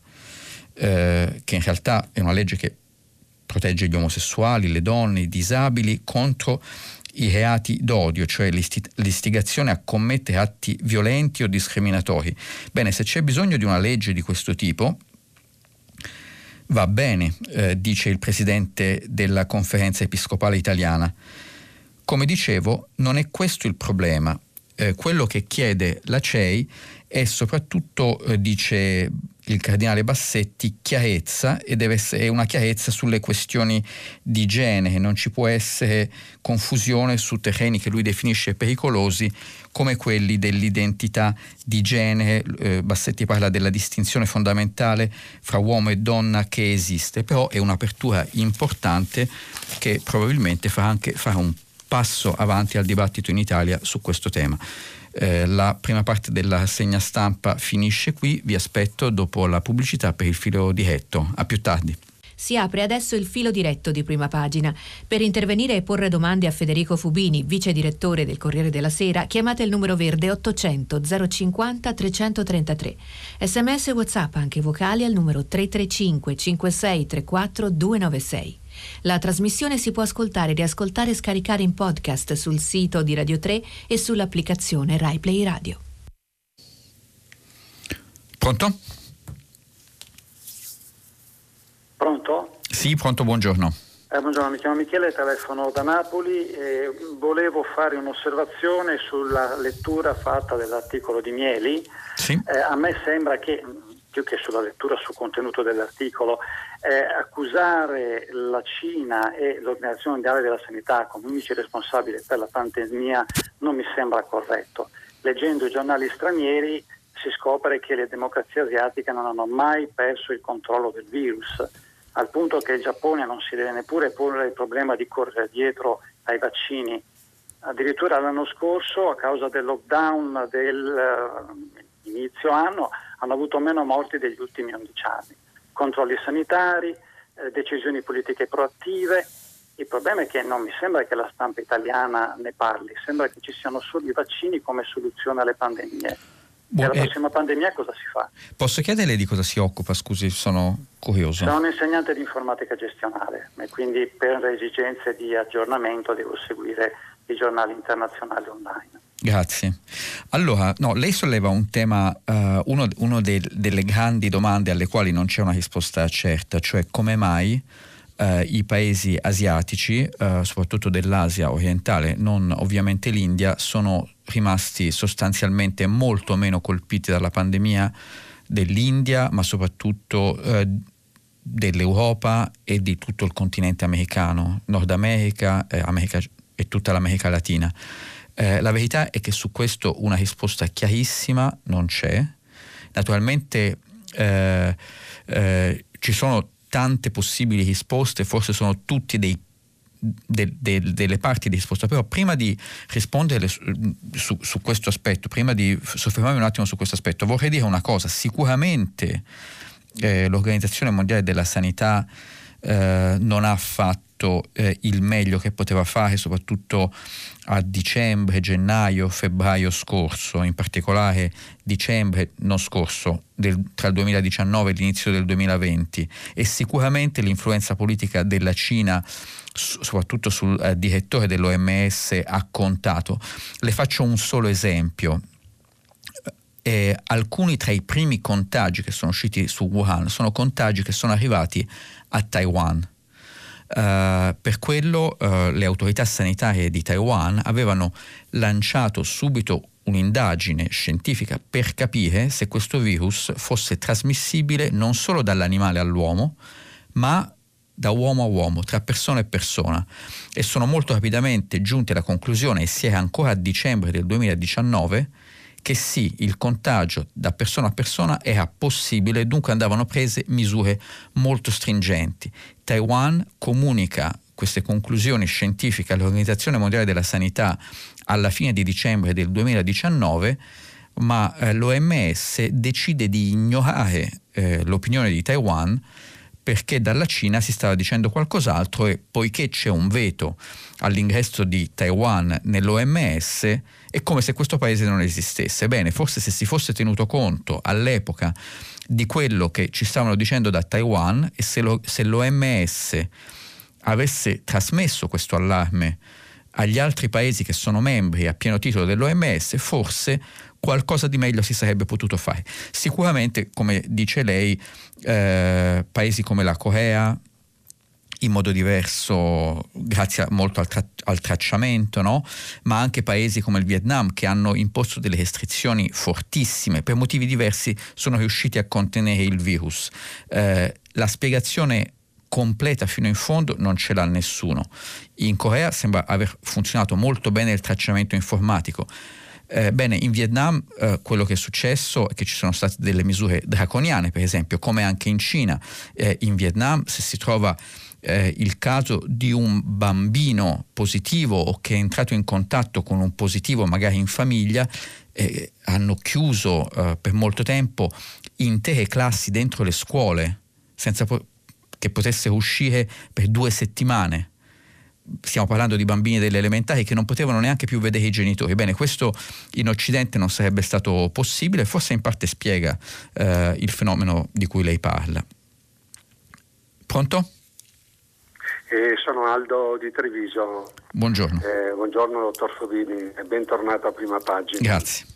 eh, che in realtà è una legge che protegge gli omosessuali, le donne, i disabili, contro i reati d'odio, cioè l'istigazione a commettere atti violenti o discriminatori. Bene, se c'è bisogno di una legge di questo tipo, va bene, eh, dice il presidente della Conferenza Episcopale Italiana. Come dicevo, non è questo il problema. Eh, quello che chiede la C E I è soprattutto, eh, dice il cardinale Bassetti, chiarezza, e deve essere una chiarezza sulle questioni di genere. Non ci può essere confusione su terreni che lui definisce pericolosi, come quelli dell'identità di genere. Eh, Bassetti parla della distinzione fondamentale fra uomo e donna che esiste, però è un'apertura importante che probabilmente farà anche farà un passo avanti al dibattito in Italia su questo tema. Eh, la prima parte della segna stampa finisce qui, vi aspetto dopo la pubblicità per il filo diretto. A più tardi. Si apre adesso il filo diretto di Prima Pagina. Per intervenire e porre domande a Federico Fubini, vice direttore del Corriere della Sera, chiamate il numero verde ottocento zero cinquanta trecentotrentatré. Sms e WhatsApp anche vocali al numero tre tre cinque cinque sei tre quattro due nove sei. La trasmissione si può ascoltare, riascoltare e scaricare in podcast sul sito di Radio tre e sull'applicazione RaiPlay Radio. Pronto? Pronto? Sì, pronto, buongiorno. Eh, buongiorno, mi chiamo Michele, telefono da Napoli e volevo fare un'osservazione sulla lettura fatta dell'articolo di Mieli. Sì. Eh, a me sembra che, più che sulla lettura, sul contenuto dell'articolo, eh, accusare la Cina e l'Organizzazione Mondiale della Sanità come unici responsabili per la pandemia non mi sembra corretto. Leggendo i giornali stranieri si scopre che le democrazie asiatiche non hanno mai perso il controllo del virus. al punto che il Giappone non si deve neppure porre il problema di correre dietro ai vaccini. Addirittura l'anno scorso, a causa del lockdown dell'inizio uh, anno, hanno avuto meno morti degli ultimi undici anni. Controlli sanitari, eh, decisioni politiche proattive. Il problema è che non mi sembra che la stampa italiana ne parli, sembra che ci siano solo i vaccini come soluzione alle pandemie. Bu- e alla prossima eh, pandemia cosa si fa? Posso chiederle di cosa si occupa? Scusi, sono curioso. Sono un insegnante di informatica gestionale e quindi per esigenze di aggiornamento devo seguire i giornali internazionali online. Grazie. Allora, no, lei solleva un tema, uh, uno, uno de- delle grandi domande alle quali non c'è una risposta certa, cioè come mai uh, i paesi asiatici, uh, soprattutto dell'Asia orientale, non ovviamente l'India, sono rimasti sostanzialmente molto meno colpiti dalla pandemia dell'India, ma soprattutto uh, dell'Europa e di tutto il continente americano, Nord America, eh, America e tutta l'America Latina. Eh, la verità è che su questo una risposta chiarissima non c'è. Naturalmente eh, eh, ci sono tante possibili risposte, forse sono tutti dei De, de, delle parti di risposta, però prima di rispondere su, su, su questo aspetto, prima di soffermarmi un attimo su questo aspetto, vorrei dire una cosa. Sicuramente eh, l'Organizzazione Mondiale della Sanità eh, non ha fatto eh, il meglio che poteva fare, soprattutto a dicembre, gennaio, febbraio scorso, in particolare dicembre non scorso, del, tra il duemiladiciannove e l'inizio del duemilaventi, e sicuramente l'influenza politica della Cina soprattutto sul eh, direttore dell'O M S ha contato. Le faccio un solo esempio. Eh, alcuni tra i primi contagi che sono usciti su Wuhan sono contagi che sono arrivati a Taiwan. Uh, per quello uh, le autorità sanitarie di Taiwan avevano lanciato subito un'indagine scientifica per capire se questo virus fosse trasmissibile non solo dall'animale all'uomo, ma da uomo a uomo, tra persona e persona, e sono molto rapidamente giunti alla conclusione, e si era ancora a dicembre del duemiladiciannove, che sì, il contagio da persona a persona era possibile, dunque andavano prese misure molto stringenti. Taiwan comunica queste conclusioni scientifiche all'Organizzazione Mondiale della Sanità alla fine di dicembre del duemiladiciannove, ma eh, l'O M S decide di ignorare eh, l'opinione di Taiwan, perché dalla Cina si stava dicendo qualcos'altro, e poiché c'è un veto all'ingresso di Taiwan nell'O M S è come se questo paese non esistesse. Bene, forse se si fosse tenuto conto all'epoca di quello che ci stavano dicendo da Taiwan, e se, lo, se l'O M S avesse trasmesso questo allarme agli altri paesi che sono membri a pieno titolo dell'O M S, forse qualcosa di meglio si sarebbe potuto fare. Sicuramente, come dice lei, eh, paesi come la Corea, in modo diverso grazie molto al, tra- al tracciamento, no? Ma anche paesi come il Vietnam, che hanno imposto delle restrizioni fortissime, per motivi diversi sono riusciti a contenere il virus. Eh, la spiegazione completa fino in fondo non ce l'ha nessuno. In Corea sembra aver funzionato molto bene il tracciamento informatico. Eh, bene, in Vietnam eh, quello che è successo è che ci sono state delle misure draconiane, per esempio, come anche in Cina. Eh, in Vietnam, se si trova eh, il caso di un bambino positivo o che è entrato in contatto con un positivo magari in famiglia, eh, hanno chiuso eh, per molto tempo intere classi dentro le scuole, senza po- che potessero uscire per due settimane. Stiamo parlando di bambini delle elementari che non potevano neanche più vedere i genitori. Bene, questo in Occidente non sarebbe stato possibile, forse in parte spiega eh, il fenomeno di cui lei parla. Pronto? Eh, sono Aldo di Treviso. Buongiorno. Eh, buongiorno dottor Fubini, bentornato a Prima Pagina. Grazie.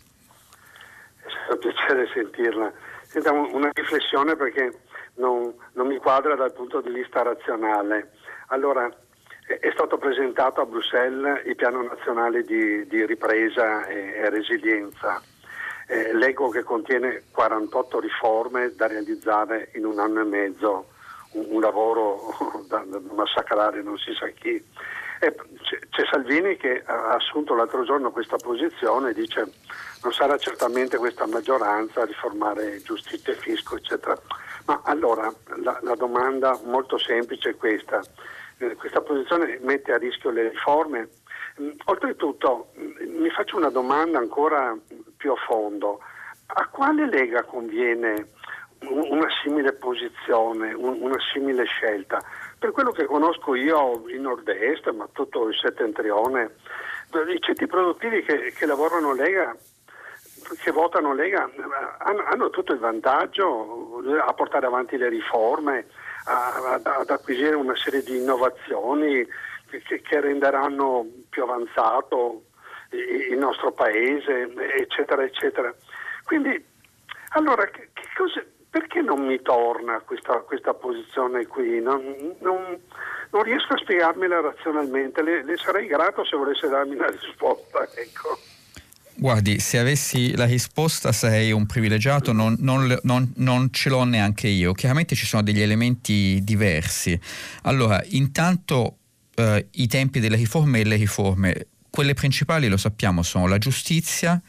È stato un piacere sentirla. Senta, una riflessione perché non, non mi quadra dal punto di vista razionale. Allora, è stato presentato a Bruxelles il piano nazionale di, di ripresa e, e resilienza. Eh, leggo che contiene quarantotto riforme da realizzare in un anno e mezzo, un, un lavoro da, da massacrare non si sa chi. E c'è, c'è Salvini che ha assunto l'altro giorno questa posizione, dice non sarà certamente questa maggioranza a riformare giustizia e fisco, eccetera. Ma allora la, la domanda molto semplice è questa. Eh, questa posizione mette a rischio le riforme? Mm, oltretutto mh, mi faccio una domanda ancora più a fondo. A quale Lega conviene una simile posizione, una simile scelta? Per quello che conosco io in nord-est, ma tutto il settentrione, i ceti produttivi che, che lavorano Lega, che votano Lega, hanno, hanno tutto il vantaggio a portare avanti le riforme, a, a, ad acquisire una serie di innovazioni che, che renderanno più avanzato il nostro paese, eccetera, eccetera. Quindi, allora, che, che cosa... Perché non mi torna questa, questa posizione qui? Non, non, non riesco a spiegarmela razionalmente, le, le sarei grato se volesse darmi una risposta, ecco. Guardi, se avessi la risposta sarei un privilegiato, non, non, non, non ce l'ho neanche io. Chiaramente ci sono degli elementi diversi. Allora, intanto eh, i tempi delle riforme e le riforme, quelle principali lo sappiamo sono la giustizia,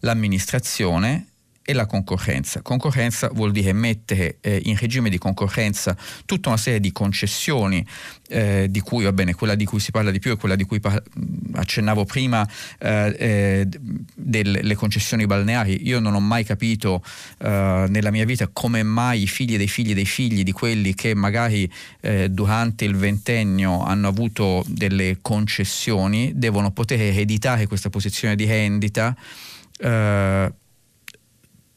l'amministrazione e la concorrenza. Concorrenza vuol dire mettere eh, in regime di concorrenza tutta una serie di concessioni eh, di cui, va bene, quella di cui si parla di più è quella di cui par- accennavo prima, eh, eh, delle concessioni balneari. Io non ho mai capito eh, nella mia vita come mai i figli dei figli dei figli di quelli che magari eh, durante il ventennio hanno avuto delle concessioni devono poter ereditare questa posizione di rendita eh,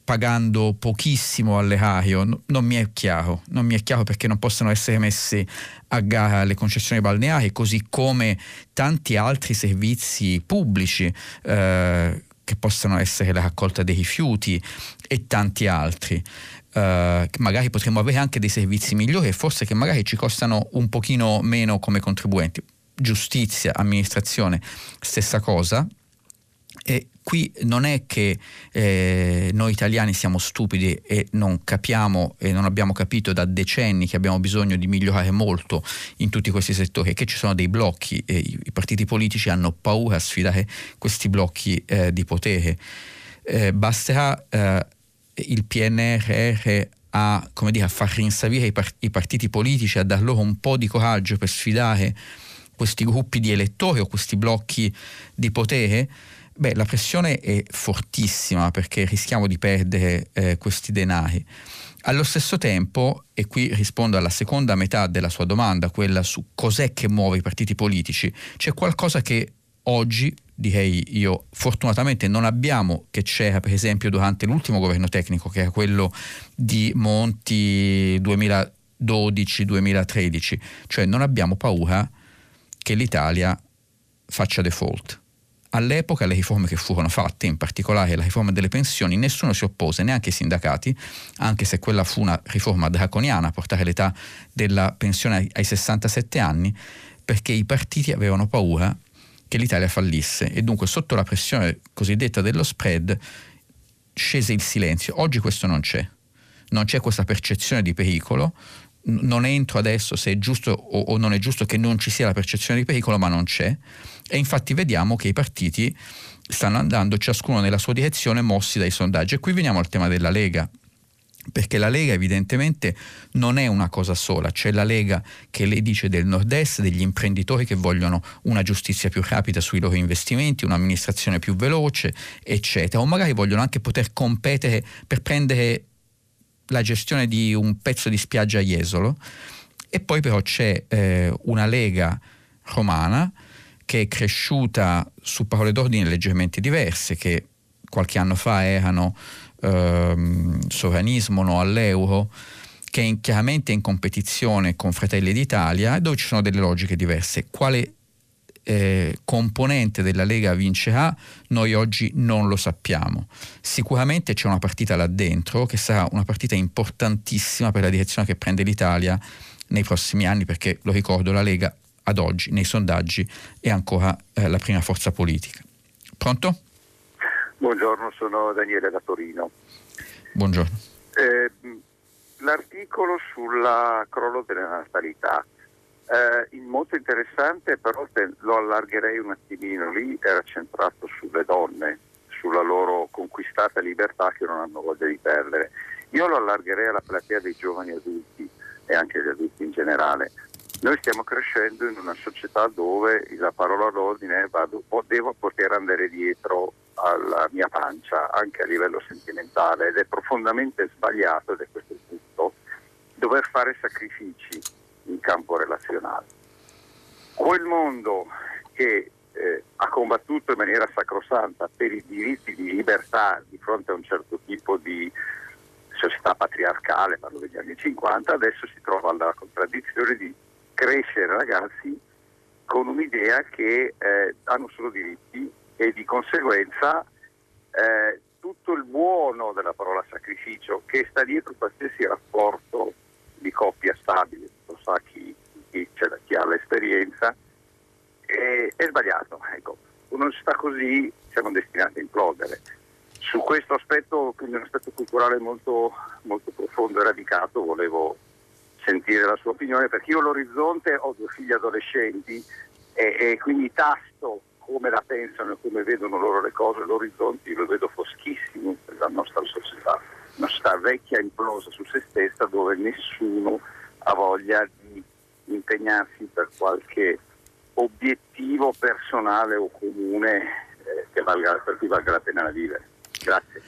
pagando pochissimo all'erario. Non mi è chiaro, non mi è chiaro perché non possono essere messi a gara le concessioni balneari, così come tanti altri servizi pubblici eh, che possono essere la raccolta dei rifiuti e tanti altri. Eh, magari potremmo avere anche dei servizi migliori e forse che magari ci costano un pochino meno come contribuenti. Giustizia, amministrazione, stessa cosa. E qui non è che eh, noi italiani siamo stupidi e non capiamo e non abbiamo capito da decenni che abbiamo bisogno di migliorare molto in tutti questi settori e che ci sono dei blocchi e i partiti politici hanno paura a sfidare questi blocchi eh, di potere. Eh, basterà eh, il P N R R a, come dire, a far rinsavire i, par- i partiti politici, a dar loro un po' di coraggio per sfidare questi gruppi di elettori o questi blocchi di potere. Beh, la pressione è fortissima perché rischiamo di perdere eh, questi denari. Allo stesso tempo, e qui rispondo alla seconda metà della sua domanda, quella su cos'è che muove i partiti politici, c'è qualcosa che oggi, direi io, fortunatamente non abbiamo, che c'era per esempio durante l'ultimo governo tecnico, che era quello di Monti duemiladodici duemilatredici, cioè non abbiamo paura che l'Italia faccia default. All'epoca le riforme che furono fatte, in particolare la riforma delle pensioni, nessuno si oppose, neanche i sindacati, anche se quella fu una riforma draconiana, portare l'età della pensione ai sessantasette anni, perché i partiti avevano paura che l'Italia fallisse e dunque sotto la pressione cosiddetta dello spread scese il silenzio. Oggi questo non c'è, non c'è questa percezione di pericolo. Non entro adesso se è giusto o non è giusto che non ci sia la percezione di pericolo, ma non c'è. E infatti vediamo che i partiti stanno andando ciascuno nella sua direzione mossi dai sondaggi. E qui veniamo al tema della Lega, perché la Lega evidentemente non è una cosa sola. C'è la Lega che le dice del nord-est, degli imprenditori che vogliono una giustizia più rapida sui loro investimenti, un'amministrazione più veloce, eccetera. O magari vogliono anche poter competere per prendere la gestione di un pezzo di spiaggia a Jesolo. E poi però c'è eh, una Lega romana che è cresciuta su parole d'ordine leggermente diverse, che qualche anno fa erano ehm, sovranismo, no all'euro, che è chiaramente in competizione con Fratelli d'Italia, dove ci sono delle logiche diverse. Quale eh, componente della Lega vincerà noi oggi non lo sappiamo. Sicuramente c'è una partita là dentro che sarà una partita importantissima per la direzione che prende l'Italia nei prossimi anni, perché, lo ricordo, la Lega ad oggi nei sondaggi è ancora eh, la prima forza politica. Pronto? Buongiorno, sono Daniele da Torino. Buongiorno. Eh, l'articolo sulla crollo della natalità è eh, molto interessante, però lo allargherei un attimino. Lì era centrato sulle donne, sulla loro conquistata libertà che non hanno voglia di perdere. Io lo allargherei alla platea dei giovani adulti e anche degli adulti in generale. Noi stiamo crescendo in una società dove la parola d'ordine è vado, o devo poter andare dietro alla mia pancia, anche a livello sentimentale, ed è profondamente sbagliato, ed è questo il punto, dover fare sacrifici in campo relazionale. Quel mondo che eh, ha combattuto in maniera sacrosanta per i diritti di libertà di fronte a un certo tipo di società patriarcale, parlo degli anni cinquanta, adesso si trova alla contraddizione di crescere ragazzi con un'idea che eh, hanno solo diritti e di conseguenza eh, tutto il buono della parola sacrificio che sta dietro qualsiasi rapporto di coppia stabile, lo sa chi, chi, c'è, chi ha l'esperienza, è, è sbagliato. Ecco, uno sta così, siamo destinati a implodere. Su questo aspetto, quindi un aspetto culturale molto, molto profondo e radicato, volevo sentire la sua opinione, perché io l'orizzonte, ho due figli adolescenti e, e quindi tasto come la pensano e come vedono loro le cose, l'orizzonte lo vedo foschissimo per la nostra società, una società vecchia, implosa su se stessa, dove nessuno ha voglia di impegnarsi per qualche obiettivo personale o comune eh, che valga, per cui valga la pena vivere. Grazie.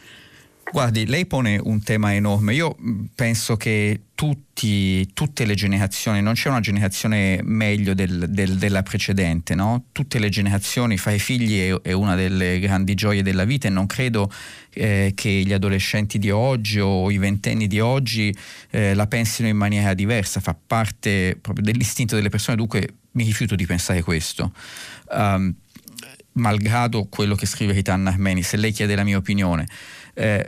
Guardi, lei pone un tema enorme. Io penso che tutti, tutte le generazioni, non c'è una generazione meglio del, del, della precedente, no? Tutte le generazioni, fare figli è, è una delle grandi gioie della vita, e non credo eh, che gli adolescenti di oggi o i ventenni di oggi eh, la pensino in maniera diversa, fa parte proprio dell'istinto delle persone, dunque mi rifiuto di pensare questo. Um, malgrado quello che scrive Ritanna Armeni, se lei chiede la mia opinione, eh,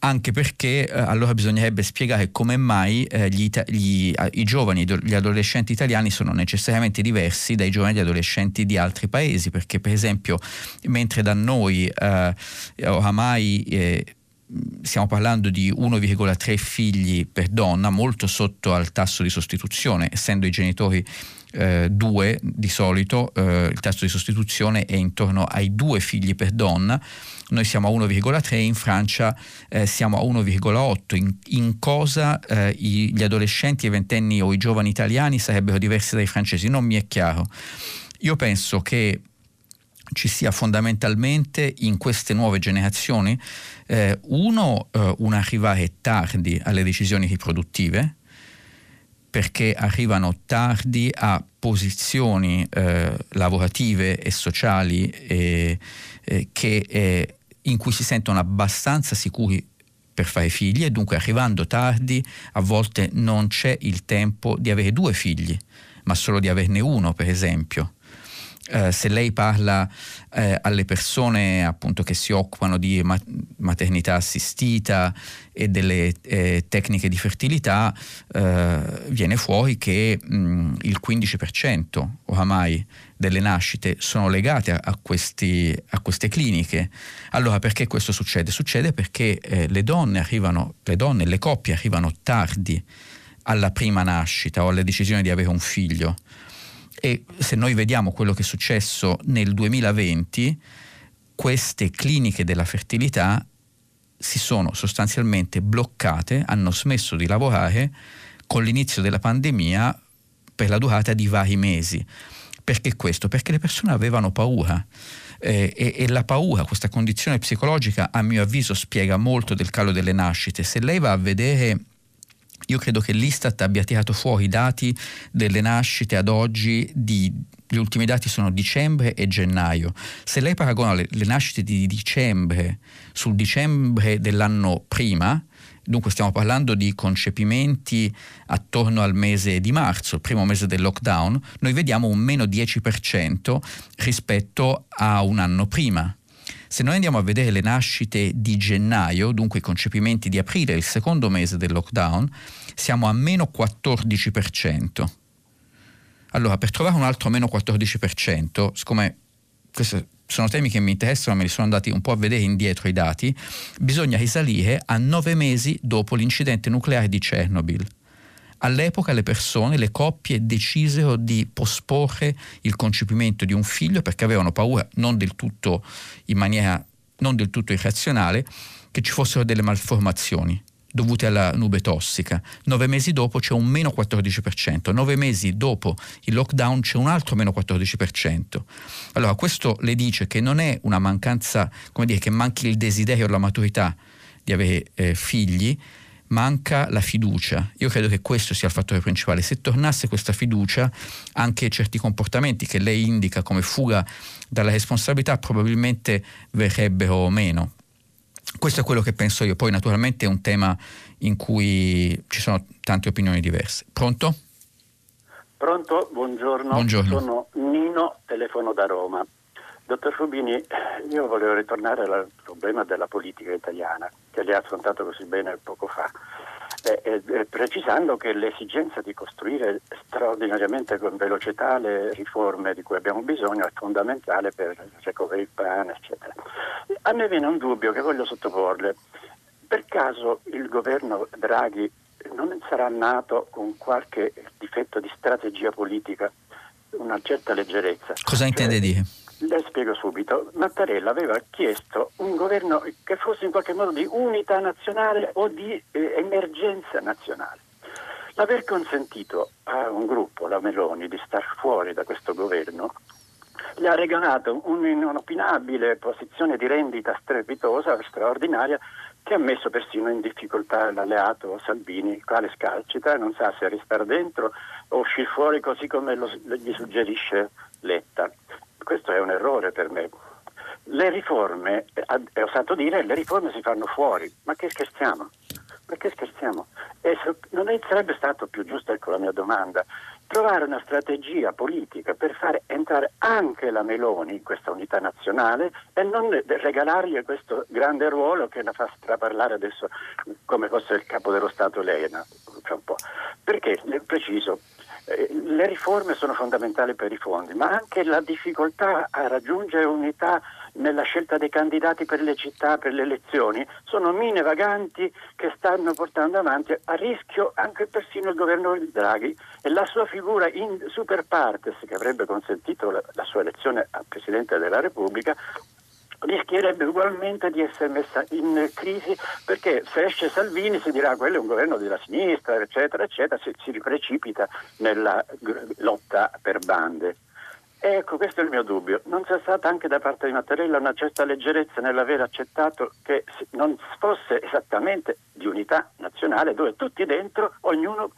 anche perché eh, allora bisognerebbe spiegare come mai eh, gli ita- gli, i giovani, gli adolescenti italiani sono necessariamente diversi dai giovani e adolescenti di altri paesi, perché per esempio mentre da noi eh, oramai eh, stiamo parlando di uno virgola tre figli per donna, molto sotto al tasso di sostituzione, essendo i genitori Eh, due di solito eh, il tasso di sostituzione è intorno ai due figli per donna, noi siamo a uno virgola tre, in Francia eh, siamo a uno virgola otto. in, in cosa eh, i, gli adolescenti, i ventenni o i giovani italiani sarebbero diversi dai francesi non mi è chiaro. Io penso che ci sia fondamentalmente in queste nuove generazioni eh, uno, eh, un arrivare tardi alle decisioni riproduttive, perché arrivano tardi a posizioni eh, lavorative e sociali eh, eh, che, eh, in cui si sentono abbastanza sicuri per fare figli, e dunque arrivando tardi a volte non c'è il tempo di avere due figli, ma solo di averne uno, per esempio. Eh, se lei parla eh, alle persone appunto che si occupano di ma- maternità assistita e delle eh, tecniche di fertilità, eh, viene fuori che mh, il quindici per cento oramai delle nascite sono legate a, a, questi, a queste cliniche. Allora perché questo succede? Succede perché eh, le donne arrivano, le donne, le coppie arrivano tardi alla prima nascita o alla decisione di avere un figlio. E se noi vediamo quello che è successo nel duemilaventi, queste cliniche della fertilità si sono sostanzialmente bloccate, hanno smesso di lavorare con l'inizio della pandemia per la durata di vari mesi. Perché questo? Perché le persone avevano paura. Eh, e, e la paura, questa condizione psicologica, a mio avviso spiega molto del calo delle nascite. Se lei va a vedere... Io credo che l'Istat abbia tirato fuori i dati delle nascite ad oggi, di, gli ultimi dati sono dicembre e gennaio. Se lei paragona le, le nascite di dicembre sul dicembre dell'anno prima, dunque stiamo parlando di concepimenti attorno al mese di marzo, il primo mese del lockdown, noi vediamo un meno dieci per cento rispetto a un anno prima. Se noi andiamo a vedere le nascite di gennaio, dunque i concepimenti di aprile, il secondo mese del lockdown, siamo a meno quattordici per cento. Allora, per trovare un altro meno quattordici per cento, siccome questi sono temi che mi interessano, me li sono andati un po' a vedere indietro i dati, bisogna risalire a nove mesi dopo l'incidente nucleare di Chernobyl. All'epoca le persone, le coppie decisero di posporre il concepimento di un figlio perché avevano paura, non del tutto in maniera non del tutto irrazionale, che ci fossero delle malformazioni. dovute alla nube tossica. Nove mesi dopo c'è un meno quattordici per cento, nove mesi dopo il lockdown c'è un altro meno quattordici per cento. Allora questo le dice che non è una mancanza, come dire, che manchi il desiderio o la maturità di avere eh, figli, manca la fiducia. Io credo che questo sia il fattore principale. Se tornasse questa fiducia, anche certi comportamenti che lei indica come fuga dalla responsabilità probabilmente verrebbero meno. Questo è quello che penso io, poi naturalmente è un tema in cui ci sono tante opinioni diverse. Pronto? Pronto, buongiorno. Buongiorno. Sono Nino, telefono da Roma. Dottor Fubini, io volevo ritornare al problema della politica italiana, che lei ha affrontato così bene poco fa, eh, eh, precisando che l'esigenza di costruire straordinariamente con velocità le riforme di cui abbiamo bisogno è fondamentale per recovery plan, eccetera. A me viene un dubbio che voglio sottoporle. Per caso il governo Draghi non sarà nato con qualche difetto di strategia politica, una certa leggerezza? Cosa intende cioè, dire? Le spiego subito. Mattarella aveva chiesto un governo che fosse in qualche modo di unità nazionale o di eh, emergenza nazionale. L'aver consentito a un gruppo, la Meloni, di star fuori da questo governo le ha regalato un'inopinabile posizione di rendita strepitosa, straordinaria, che ha messo persino in difficoltà l'alleato Salvini, il quale scalcita e non sa se restare dentro o uscire fuori così come lo, gli suggerisce Letta. Questo è un errore per me. Le riforme, è osato dire, le riforme si fanno fuori. Ma che scherziamo? Ma che scherziamo? E non è, sarebbe stato più giusto, ecco la mia domanda, trovare una strategia politica per fare entrare anche la Meloni in questa unità nazionale e non regalargli questo grande ruolo che la fa straparlare adesso come fosse il capo dello Stato lei, tra un po'. Perché, preciso, le riforme sono fondamentali per i fondi, ma anche la difficoltà a raggiungere unità nella scelta dei candidati per le città, per le elezioni, sono mine vaganti che stanno portando avanti a rischio anche persino il governo Draghi e la sua figura in super partes che avrebbe consentito la, la sua elezione a Presidente della Repubblica rischierebbe ugualmente di essere messa in crisi, perché se esce Salvini si dirà quello è un governo della sinistra, eccetera, eccetera, si, si precipita nella lotta per bande. Ecco, questo è il mio dubbio. Non c'è stata anche da parte di Mattarella una certa leggerezza nell'aver accettato che non fosse esattamente di unità nazionale, dove tutti dentro, ognuno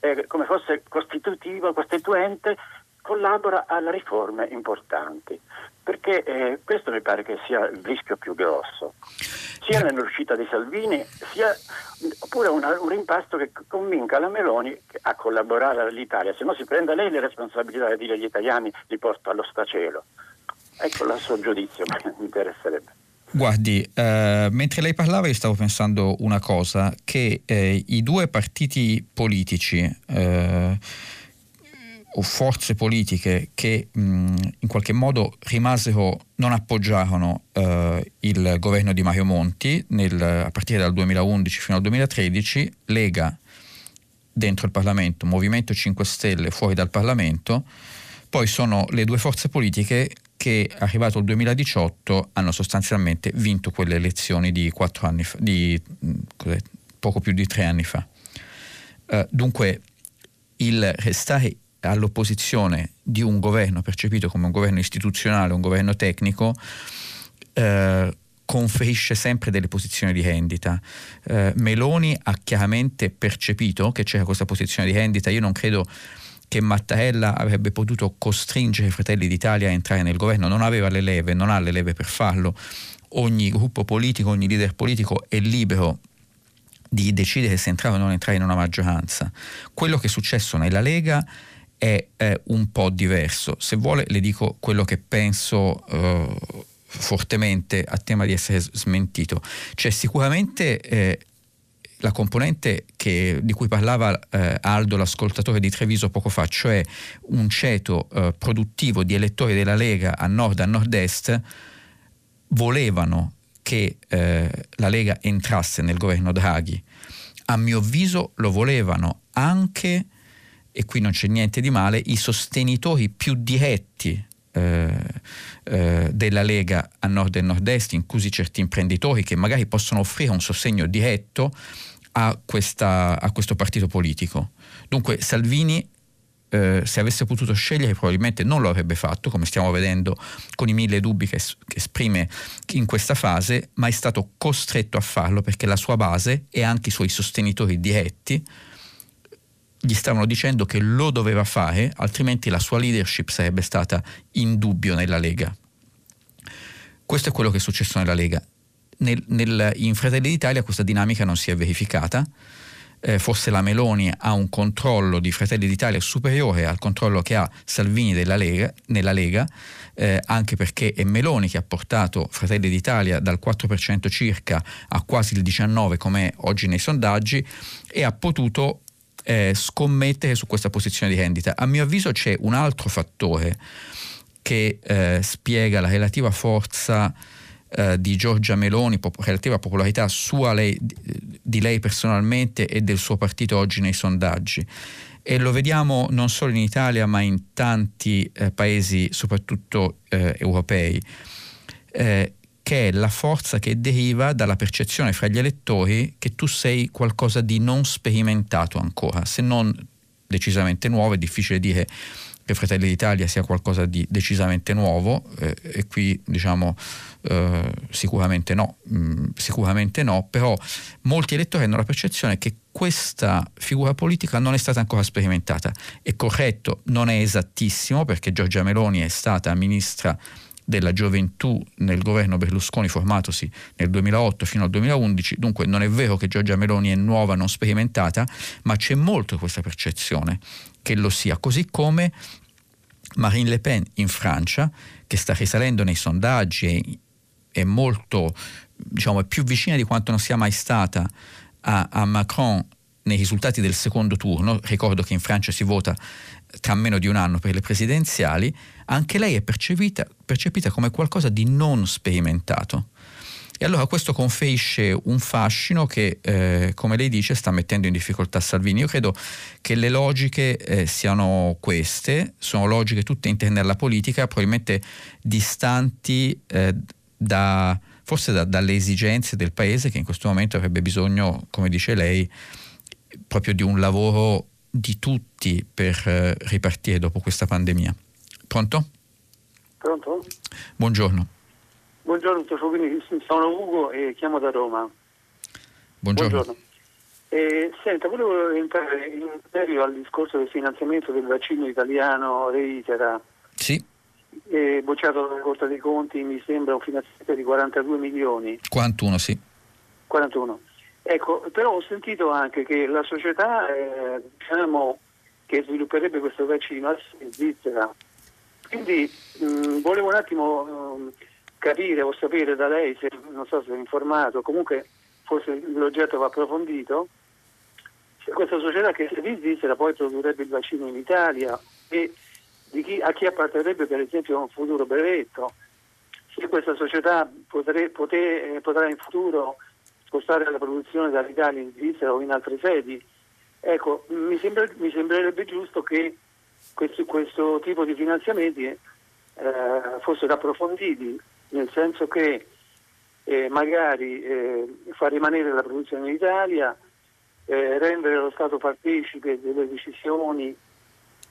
eh, come fosse costitutivo, costituente, collabora alle riforme importanti, perché eh, questo mi pare che sia il rischio più grosso, sia nell'uscita di Salvini, sia oppure una, un rimpasto che convinca la Meloni a collaborare all'Italia, se no si prenda lei le responsabilità di dire agli italiani li porto allo sfacelo. Ecco il suo giudizio, mi interesserebbe. Guardi, eh, mentre lei parlava io stavo pensando una cosa, che eh, i due partiti politici eh, o forze politiche che mh, in qualche modo rimasero, non appoggiarono eh, il governo di Mario Monti nel, a partire dal duemilaundici fino al duemilatredici, Lega dentro il Parlamento, Movimento cinque Stelle fuori dal Parlamento, poi sono le due forze politiche che arrivato il duemiladiciotto hanno sostanzialmente vinto quelle elezioni di quattro anni fa, di mh, poco più di tre anni fa. Eh, dunque il restare all'opposizione di un governo percepito come un governo istituzionale, un governo tecnico, eh, conferisce sempre delle posizioni di rendita. Eh, Meloni ha chiaramente percepito che c'era questa posizione di rendita. Io non credo che Mattarella avrebbe potuto costringere i Fratelli d'Italia a entrare nel governo, non aveva le leve, non ha le leve per farlo. Ogni gruppo politico, ogni leader politico è libero di decidere se entrare o non entrare in una maggioranza. Quello che è successo nella Lega è eh, un po' diverso. Se vuole le dico quello che penso eh, fortemente, a tema di essere smentito. C'è sicuramente eh, la componente che, di cui parlava eh, Aldo, l'ascoltatore di Treviso poco fa, cioè un ceto eh, produttivo di elettori della Lega a nord, a nord-est, volevano che eh, la Lega entrasse nel governo Draghi. A mio avviso lo volevano anche, e qui non c'è niente di male, i sostenitori più diretti eh, eh, della Lega a nord e nord-est, inclusi certi imprenditori che magari possono offrire un sostegno diretto a, questa, a questo partito politico. Dunque Salvini, eh, se avesse potuto scegliere, probabilmente non lo avrebbe fatto, come stiamo vedendo con i mille dubbi che, che esprime in questa fase, ma è stato costretto a farlo perché la sua base e anche i suoi sostenitori diretti gli stavano dicendo che lo doveva fare, altrimenti la sua leadership sarebbe stata in dubbio nella Lega. Questo è quello che è successo nella Lega. Nel, nel, in Fratelli d'Italia questa dinamica non si è verificata, eh, forse la Meloni ha un controllo di Fratelli d'Italia superiore al controllo che ha Salvini della Lega, nella Lega, eh, anche perché è Meloni che ha portato Fratelli d'Italia dal quattro per cento circa a quasi il diciannove per cento come oggi nei sondaggi, e ha potuto eh, scommettere su questa posizione di rendita. A mio avviso c'è un altro fattore che eh, spiega la relativa forza di Giorgia Meloni, relativa popolarità sua, lei, di lei personalmente e del suo partito oggi nei sondaggi, e lo vediamo non solo in Italia ma in tanti eh, paesi, soprattutto eh, europei, eh, che è la forza che deriva dalla percezione fra gli elettori che tu sei qualcosa di non sperimentato ancora, se non decisamente nuovo. È difficile dire che Fratelli d'Italia sia qualcosa di decisamente nuovo, eh, e qui diciamo eh, sicuramente no, mh, sicuramente no, però molti elettori hanno la percezione che questa figura politica non è stata ancora sperimentata. È corretto, non è esattissimo, perché Giorgia Meloni è stata ministra della gioventù nel governo Berlusconi formatosi nel duemilaotto fino al duemilaundici, dunque non è vero che Giorgia Meloni è nuova, non sperimentata, ma c'è molto questa percezione che lo sia, così come Marine Le Pen in Francia, che sta risalendo nei sondaggi e è molto, diciamo, è più vicina di quanto non sia mai stata a, a Macron nei risultati del secondo turno. Ricordo che in Francia si vota tra meno di un anno per le presidenziali. Anche lei è percepita, percepita come qualcosa di non sperimentato, e allora questo conferisce un fascino che, eh, come lei dice, sta mettendo in difficoltà Salvini. Io credo che le logiche eh, siano queste, sono logiche tutte interne alla politica, probabilmente distanti eh, da, forse da, dalle esigenze del paese, che in questo momento avrebbe bisogno, come dice lei, proprio di un lavoro di tutti per eh, ripartire dopo questa pandemia. Pronto? Pronto? Buongiorno. Buongiorno, sono Ugo e chiamo da Roma. Buongiorno. Buongiorno. Eh, senta, volevo entrare in merito al discorso del finanziamento del vaccino italiano Reitera. Sì. Eh, bocciato dalla Corte dei Conti, mi sembra un finanziamento di quarantadue milioni. quarantuno, sì. quarantuno. Ecco, però ho sentito anche che la società eh, diciamo che svilupperebbe questo vaccino in Svizzera, quindi mh, volevo un attimo mh, capire o sapere da lei, se non so se è informato, comunque forse l'oggetto va approfondito, se questa società che in Svizzera poi produrrebbe il vaccino in Italia, e di chi, a chi apparterebbe per esempio un futuro brevetto, se questa società potre, poter, potrà in futuro spostare la produzione dall'Italia in Svizzera o in altre sedi. Ecco, mi, sembra, mi sembrerebbe giusto che questo, questo tipo di finanziamenti eh, fossero approfonditi, nel senso che eh, magari eh, far rimanere la produzione in Italia, eh, rendere lo Stato partecipe delle decisioni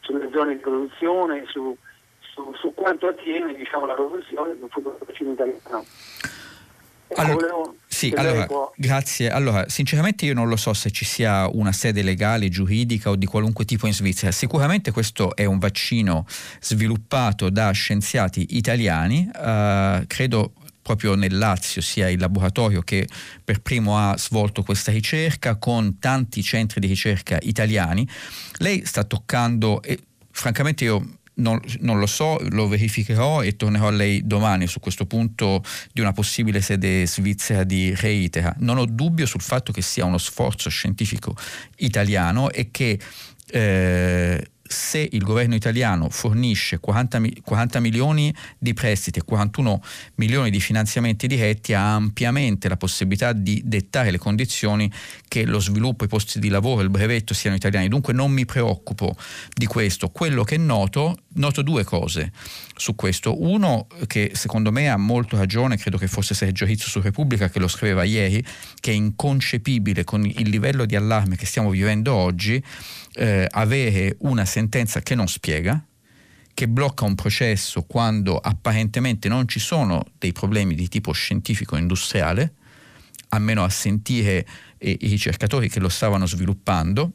sulle zone di produzione, su, su, su quanto attiene, diciamo, la produzione del futuro vaccino italiano. Allora, sì, allora, grazie. Allora, sinceramente io non lo so se ci sia una sede legale, giuridica o di qualunque tipo in Svizzera. Sicuramente questo è un vaccino sviluppato da scienziati italiani, eh, credo proprio nel Lazio sia il laboratorio che per primo ha svolto questa ricerca, con tanti centri di ricerca italiani. Lei sta toccando, e francamente io Non, non lo so, lo verificherò e tornerò a lei domani su questo punto di una possibile sede svizzera di Reitera. Non ho dubbio sul fatto che sia uno sforzo scientifico italiano e che eh, se il governo italiano fornisce quaranta milioni di prestiti e quarantuno milioni di finanziamenti diretti, ha ampiamente la possibilità di dettare le condizioni che lo sviluppo, i posti di lavoro, il brevetto siano italiani. Dunque non mi preoccupo di questo. Quello che noto, noto due cose su questo. Uno, che secondo me ha molto ragione, credo che fosse Sergio Rizzo su Repubblica che lo scriveva ieri, che è inconcepibile con il livello di allarme che stiamo vivendo oggi eh, avere una sentenza che non spiega, che blocca un processo quando apparentemente non ci sono dei problemi di tipo scientifico-industriale, almeno a sentire eh, i ricercatori che lo stavano sviluppando,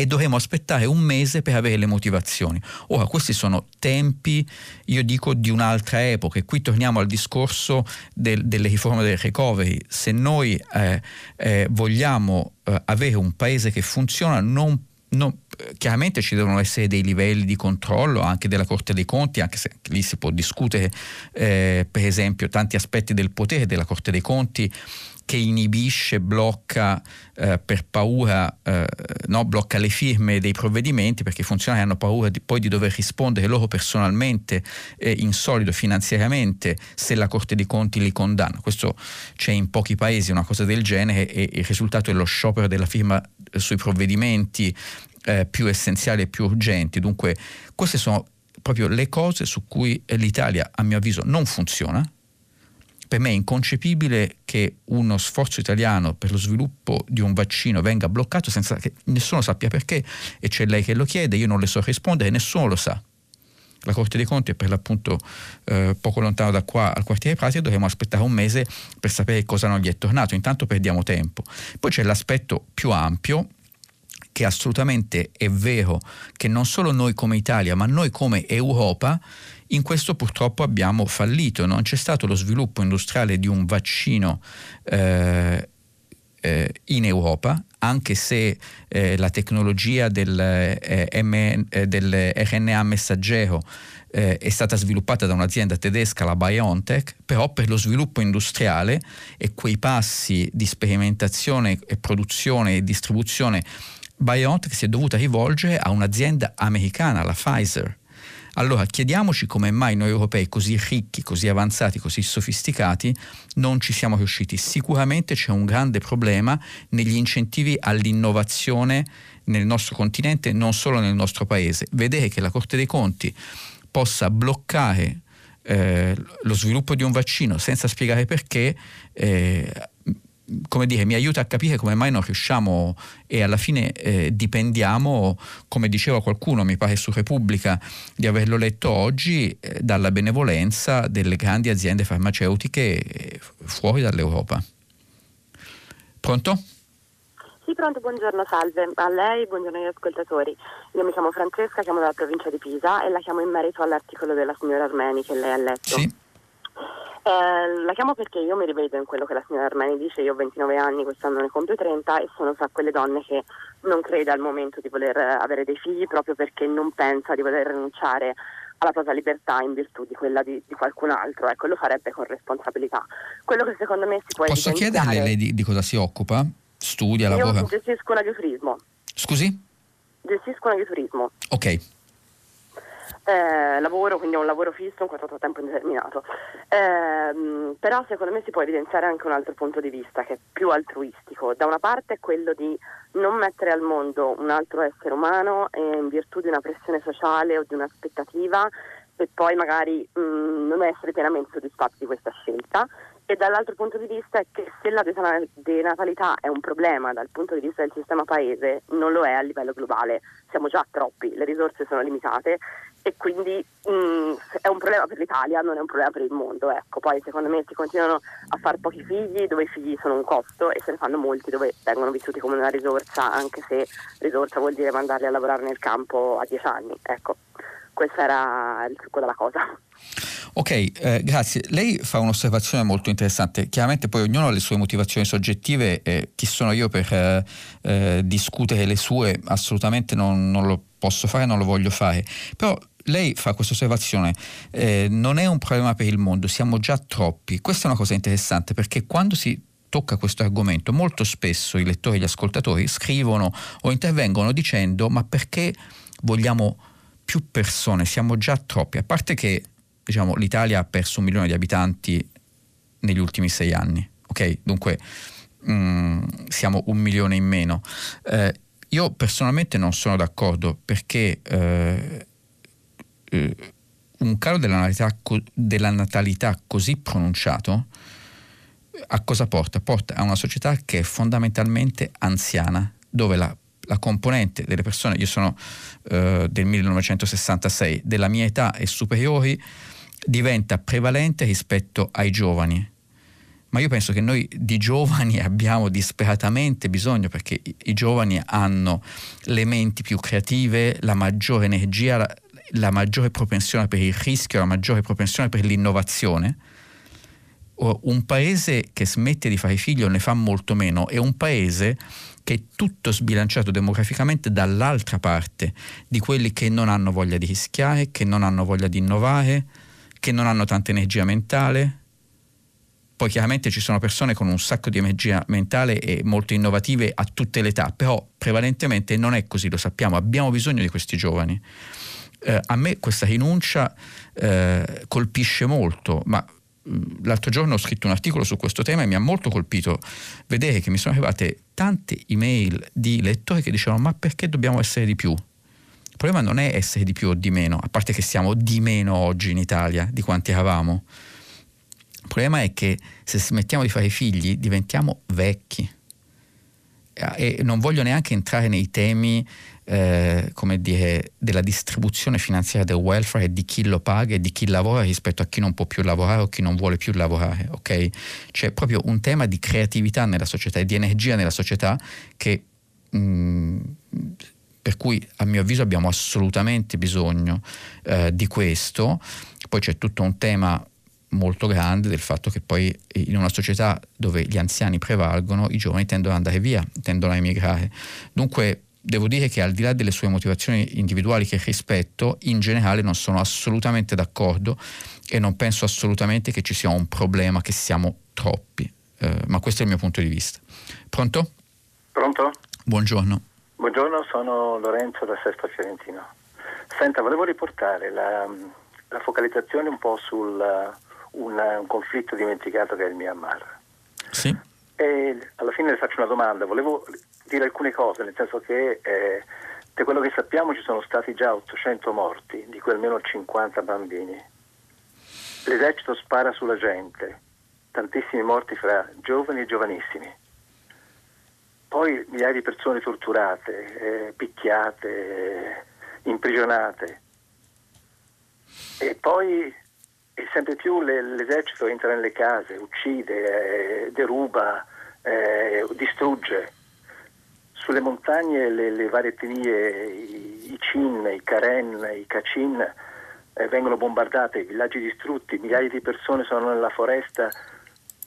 e dovremo aspettare un mese per avere le motivazioni. Ora, questi sono tempi, io dico, di un'altra epoca, e qui torniamo al discorso del, delle riforme del recovery. Se noi eh, eh, vogliamo eh, avere un paese che funziona, non, non, chiaramente ci devono essere dei livelli di controllo anche della Corte dei Conti, anche se lì si può discutere eh, per esempio tanti aspetti del potere della Corte dei Conti, che inibisce, blocca eh, per paura, eh, no, blocca le firme dei provvedimenti perché i funzionari hanno paura di, poi di dover rispondere loro personalmente eh, in solido finanziariamente se la Corte dei Conti li condanna. Questo c'è in pochi paesi, una cosa del genere, e il risultato è lo sciopero della firma sui provvedimenti eh, più essenziali e più urgenti. Dunque queste sono proprio le cose su cui l'Italia, a mio avviso, non funziona. Per me è inconcepibile che uno sforzo italiano per lo sviluppo di un vaccino venga bloccato senza che nessuno sappia perché, e c'è lei che lo chiede, io non le so rispondere, nessuno lo sa. La Corte dei Conti è per l'appunto eh, poco lontano da qua, al quartiere Prati, e dovremo aspettare un mese per sapere cosa non gli è tornato. Intanto perdiamo tempo. Poi c'è l'aspetto più ampio, che assolutamente è vero che non solo noi come Italia, ma noi come Europa, in questo purtroppo abbiamo fallito. Non c'è stato lo sviluppo industriale di un vaccino eh, eh, in Europa, anche se eh, la tecnologia del, eh, M, eh, del R N A messaggero eh, è stata sviluppata da un'azienda tedesca, la BioNTech, però per lo sviluppo industriale e quei passi di sperimentazione e produzione e distribuzione, BioNTech si è dovuta rivolgere a un'azienda americana, la Pfizer. Allora chiediamoci come mai noi europei così ricchi, così avanzati, così sofisticati non ci siamo riusciti. Sicuramente c'è un grande problema negli incentivi all'innovazione nel nostro continente, non solo nel nostro paese. Vedere che la Corte dei Conti possa bloccare eh, lo sviluppo di un vaccino senza spiegare perché, eh, come dire, mi aiuta a capire come mai non riusciamo e alla fine eh, dipendiamo, come diceva qualcuno, mi pare su Repubblica di averlo letto oggi, eh, dalla benevolenza delle grandi aziende farmaceutiche eh, fuori dall'Europa. Pronto? Sì, pronto, buongiorno, salve a lei, buongiorno agli ascoltatori. Io mi chiamo Francesca, chiamo dalla provincia di Pisa e la chiamo in merito all'articolo della signora Armeni che lei ha letto. Sì. Eh, la chiamo perché io mi rivedo in quello che la signora Armeni dice. Io ho ventinove anni, quest'anno ne compio trenta, e sono fra quelle donne che non crede al momento di voler avere dei figli proprio perché non pensa di voler rinunciare alla propria libertà in virtù di quella di, di qualcun altro. Ecco, lo farebbe con responsabilità. Quello che secondo me si può Posso evidenziare... chiederle lei di, di cosa si occupa? Studia, io lavora? Io gestisco un agriturismo. Scusi? Gestisco un agriturismo. Ok. Eh, lavoro, quindi ho un lavoro fisso, un contratto a tempo indeterminato, eh, però secondo me si può evidenziare anche un altro punto di vista che è più altruistico. Da una parte è quello di non mettere al mondo un altro essere umano eh, in virtù di una pressione sociale o di un'aspettativa, e poi magari mh, non essere pienamente soddisfatti di questa scelta. E dall'altro punto di vista è che se la denatalità è un problema dal punto di vista del sistema paese, non lo è a livello globale. Siamo già troppi, le risorse sono limitate e quindi mh, è un problema per l'Italia, non è un problema per il mondo. Ecco, poi secondo me si continuano a far pochi figli dove i figli sono un costo, e se ne fanno molti dove vengono vissuti come una risorsa, anche se risorsa vuol dire mandarli a lavorare nel campo a dieci anni. Ecco, questo era il trucco della cosa. Ok, eh, grazie. Lei fa un'osservazione molto interessante. Chiaramente poi ognuno ha le sue motivazioni soggettive, eh, chi sono io per eh, eh, discutere le sue? Assolutamente non, non lo posso fare, non lo voglio fare. Però lei fa questa osservazione, eh, non è un problema per il mondo, siamo già troppi. Questa è una cosa interessante, perché quando si tocca questo argomento molto spesso i lettori e gli ascoltatori scrivono o intervengono dicendo: ma perché vogliamo più persone, siamo già troppi, a parte che diciamo l'Italia ha perso un milione di abitanti negli ultimi sei anni, ok? Dunque mh, siamo un milione in meno. Eh, io personalmente non sono d'accordo, perché eh, eh, un calo della natalità, della natalità così pronunciato a cosa porta? Porta a una società che è fondamentalmente anziana, dove la, la componente delle persone, io sono eh, del millenovecentosessantasei, della mia età e superiori, diventa prevalente rispetto ai giovani. Ma io penso che noi di giovani abbiamo disperatamente bisogno, perché i, i giovani hanno le menti più creative, la maggiore energia, la, la maggiore propensione per il rischio, la maggiore propensione per l'innovazione. Un paese che smette di fare figlio ne fa molto meno, è un paese che è tutto sbilanciato demograficamente dall'altra parte, di quelli che non hanno voglia di rischiare, che non hanno voglia di innovare, che non hanno tanta energia mentale. Poi chiaramente ci sono persone con un sacco di energia mentale e molto innovative a tutte le età, però prevalentemente non è così, lo sappiamo, abbiamo bisogno di questi giovani. Eh, a me questa rinuncia eh, colpisce molto, ma l'altro giorno ho scritto un articolo su questo tema e mi ha molto colpito vedere che mi sono arrivate tante email di lettori che dicevano: ma perché dobbiamo essere di più? Il problema non è essere di più o di meno, a parte che siamo di meno oggi in Italia di quanti eravamo. Il problema è che se smettiamo di fare figli diventiamo vecchi, e non voglio neanche entrare nei temi eh, come dire, della distribuzione finanziaria del welfare e di chi lo paga e di chi lavora rispetto a chi non può più lavorare o chi non vuole più lavorare, ok? C'è proprio un tema di creatività nella società e di energia nella società che, mh, per cui a mio avviso abbiamo assolutamente bisogno eh, di questo. Poi c'è tutto un tema molto grande del fatto che poi in una società dove gli anziani prevalgono i giovani tendono ad andare via, tendono a emigrare. Dunque devo dire che, al di là delle sue motivazioni individuali che rispetto, in generale non sono assolutamente d'accordo e non penso assolutamente che ci sia un problema, che siamo troppi, eh, ma questo è il mio punto di vista. Pronto? Pronto? Buongiorno. Buongiorno, sono Lorenzo da Sesto Fiorentino. Senta, volevo riportare la, la focalizzazione un po' sul Un, un conflitto dimenticato che è il Myanmar. Sì. E alla fine le faccio una domanda, volevo dire alcune cose, nel senso che eh, da quello che sappiamo ci sono stati già ottocento morti, di cui almeno cinquanta bambini. L'esercito spara sulla gente, tantissimi morti fra giovani e giovanissimi. Poi migliaia di persone torturate, eh, picchiate, eh, imprigionate. E poi e sempre più le, l'esercito entra nelle case, uccide, eh, deruba, eh, distrugge. Sulle montagne le, le varie etnie, i, i Chin, i Karen, i Kachin, eh, vengono bombardate, i villaggi distrutti, migliaia di persone sono nella foresta,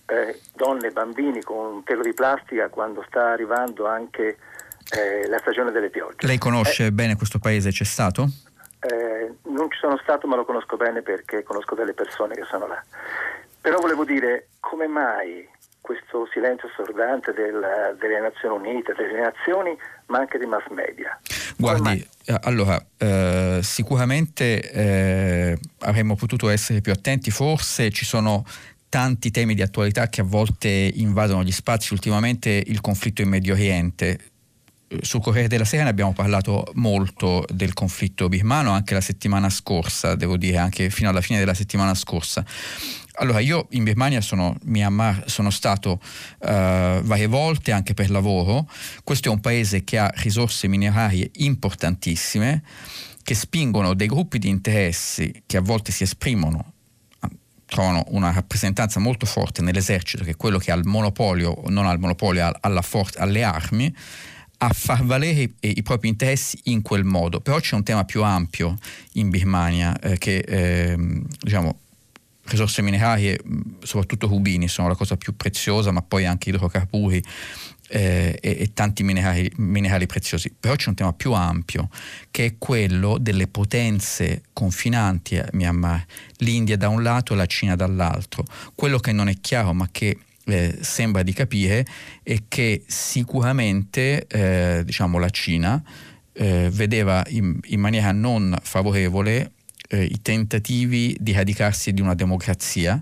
eh, donne e bambini con un telo di plastica, quando sta arrivando anche eh, la stagione delle piogge. Lei conosce eh, bene questo paese, c'è stato? Eh, non ci sono stato, ma lo conosco bene perché conosco delle persone che sono là. Però volevo dire, come mai questo silenzio assordante del, delle Nazioni Unite, delle nazioni, ma anche dei mass media? Guardi, allora eh, sicuramente eh, avremmo potuto essere più attenti, forse ci sono tanti temi di attualità che a volte invadono gli spazi. Ultimamente il conflitto in Medio Oriente, sul Corriere della Sera ne abbiamo parlato molto, del conflitto birmano, anche la settimana scorsa, devo dire anche fino alla fine della settimana scorsa. Allora, io in Birmania sono, Myanmar, sono stato uh, varie volte anche per lavoro. Questo è un paese che ha risorse minerarie importantissime, che spingono dei gruppi di interessi che a volte si esprimono, trovano una rappresentanza molto forte nell'esercito, che è quello che ha il monopolio, non ha il monopolio, ha, alla for- alle armi, a far valere i, i propri interessi in quel modo. Però c'è un tema più ampio in Birmania, eh, che eh, diciamo risorse minerarie, soprattutto rubini, sono la cosa più preziosa, ma poi anche idrocarburi eh, e, e tanti minerali, minerali preziosi. Però c'è un tema più ampio, che è quello delle potenze confinanti a Myanmar, l'India da un lato e la Cina dall'altro. Quello che non è chiaro, ma che Eh, sembra di capire, è che sicuramente eh, diciamo la Cina eh, vedeva in, in maniera non favorevole eh, i tentativi di radicarsi di una democrazia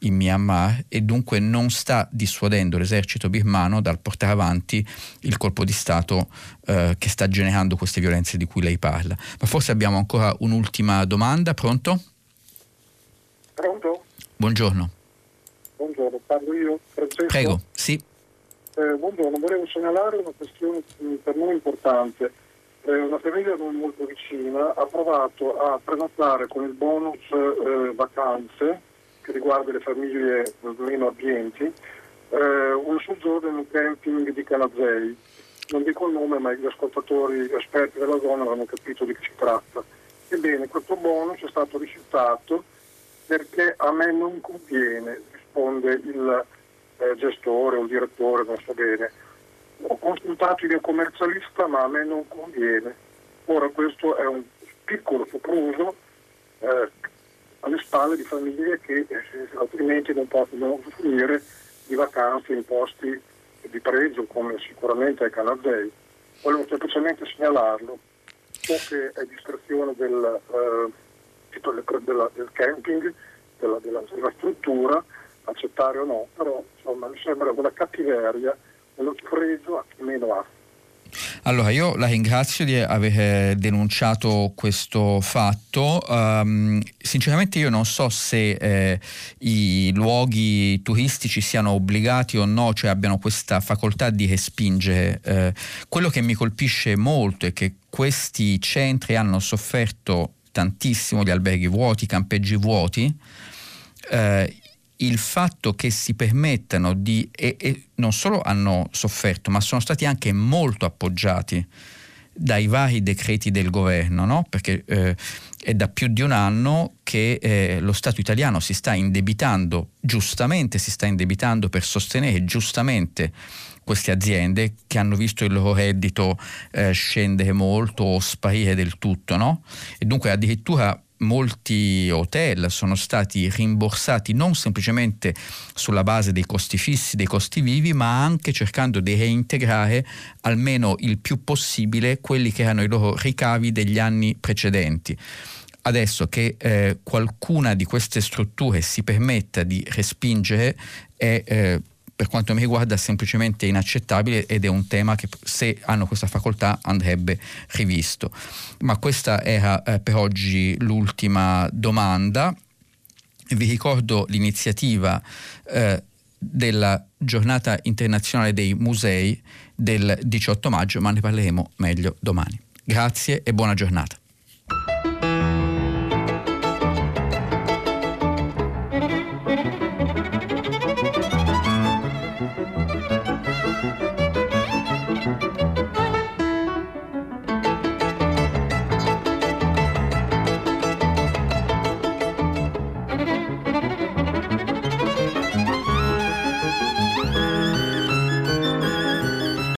in Myanmar, e dunque non sta dissuadendo l'esercito birmano dal portare avanti il colpo di Stato eh, che sta generando queste violenze di cui lei parla. Ma forse abbiamo ancora un'ultima domanda. Pronto? Pronto? Buongiorno. Buongiorno, parlo io, Francesco. Prego, sì. Eh, buongiorno, volevo segnalare una questione per noi importante. Eh, una famiglia non molto vicina ha provato a prenotare con il bonus eh, vacanze, che riguarda le famiglie meno abbienti, eh, un soggiorno in un camping di Canazei. Non dico il nome, ma gli ascoltatori esperti della zona avranno capito di che si tratta. Ebbene, questo bonus è stato rifiutato perché a me non conviene, risponde il eh, gestore o il direttore, non so bene. Ho consultato il mio commercialista, ma a me non conviene. Ora questo è un piccolo sopruso eh, alle spalle di famiglie che altrimenti non possono usufruire di vacanze in posti di pregio, come sicuramente ai Canazei. Volevo semplicemente segnalarlo. So che è discrezione del, eh, della, del camping, della, della, della struttura, accettare o no, però insomma mi sembra una cattiveria, uno pregio a chi meno ha. Allora, io la ringrazio di aver denunciato questo fatto. Um, sinceramente io non so se eh, i luoghi turistici siano obbligati o no, cioè abbiano questa facoltà di respingere. Eh, quello che mi colpisce molto è che questi centri hanno sofferto tantissimo, gli alberghi vuoti, i campeggi vuoti. Eh, il fatto che si permettano di, e, e non solo hanno sofferto, ma sono stati anche molto appoggiati dai vari decreti del governo, no? Perché eh, è da più di un anno che eh, lo Stato italiano si sta indebitando, giustamente si sta indebitando per sostenere giustamente queste aziende che hanno visto il loro reddito eh, scendere molto o sparire del tutto, no? E dunque addirittura molti hotel sono stati rimborsati non semplicemente sulla base dei costi fissi, dei costi vivi, ma anche cercando di reintegrare almeno il più possibile quelli che erano i loro ricavi degli anni precedenti. Adesso che eh, qualcuna di queste strutture si permetta di respingere è eh, per quanto mi riguarda semplicemente inaccettabile, ed è un tema che, se hanno questa facoltà, andrebbe rivisto. Ma questa era eh, per oggi l'ultima domanda. Vi ricordo l'iniziativa eh, della Giornata Internazionale dei Musei del diciotto maggio, ma ne parleremo meglio domani. Grazie e buona giornata.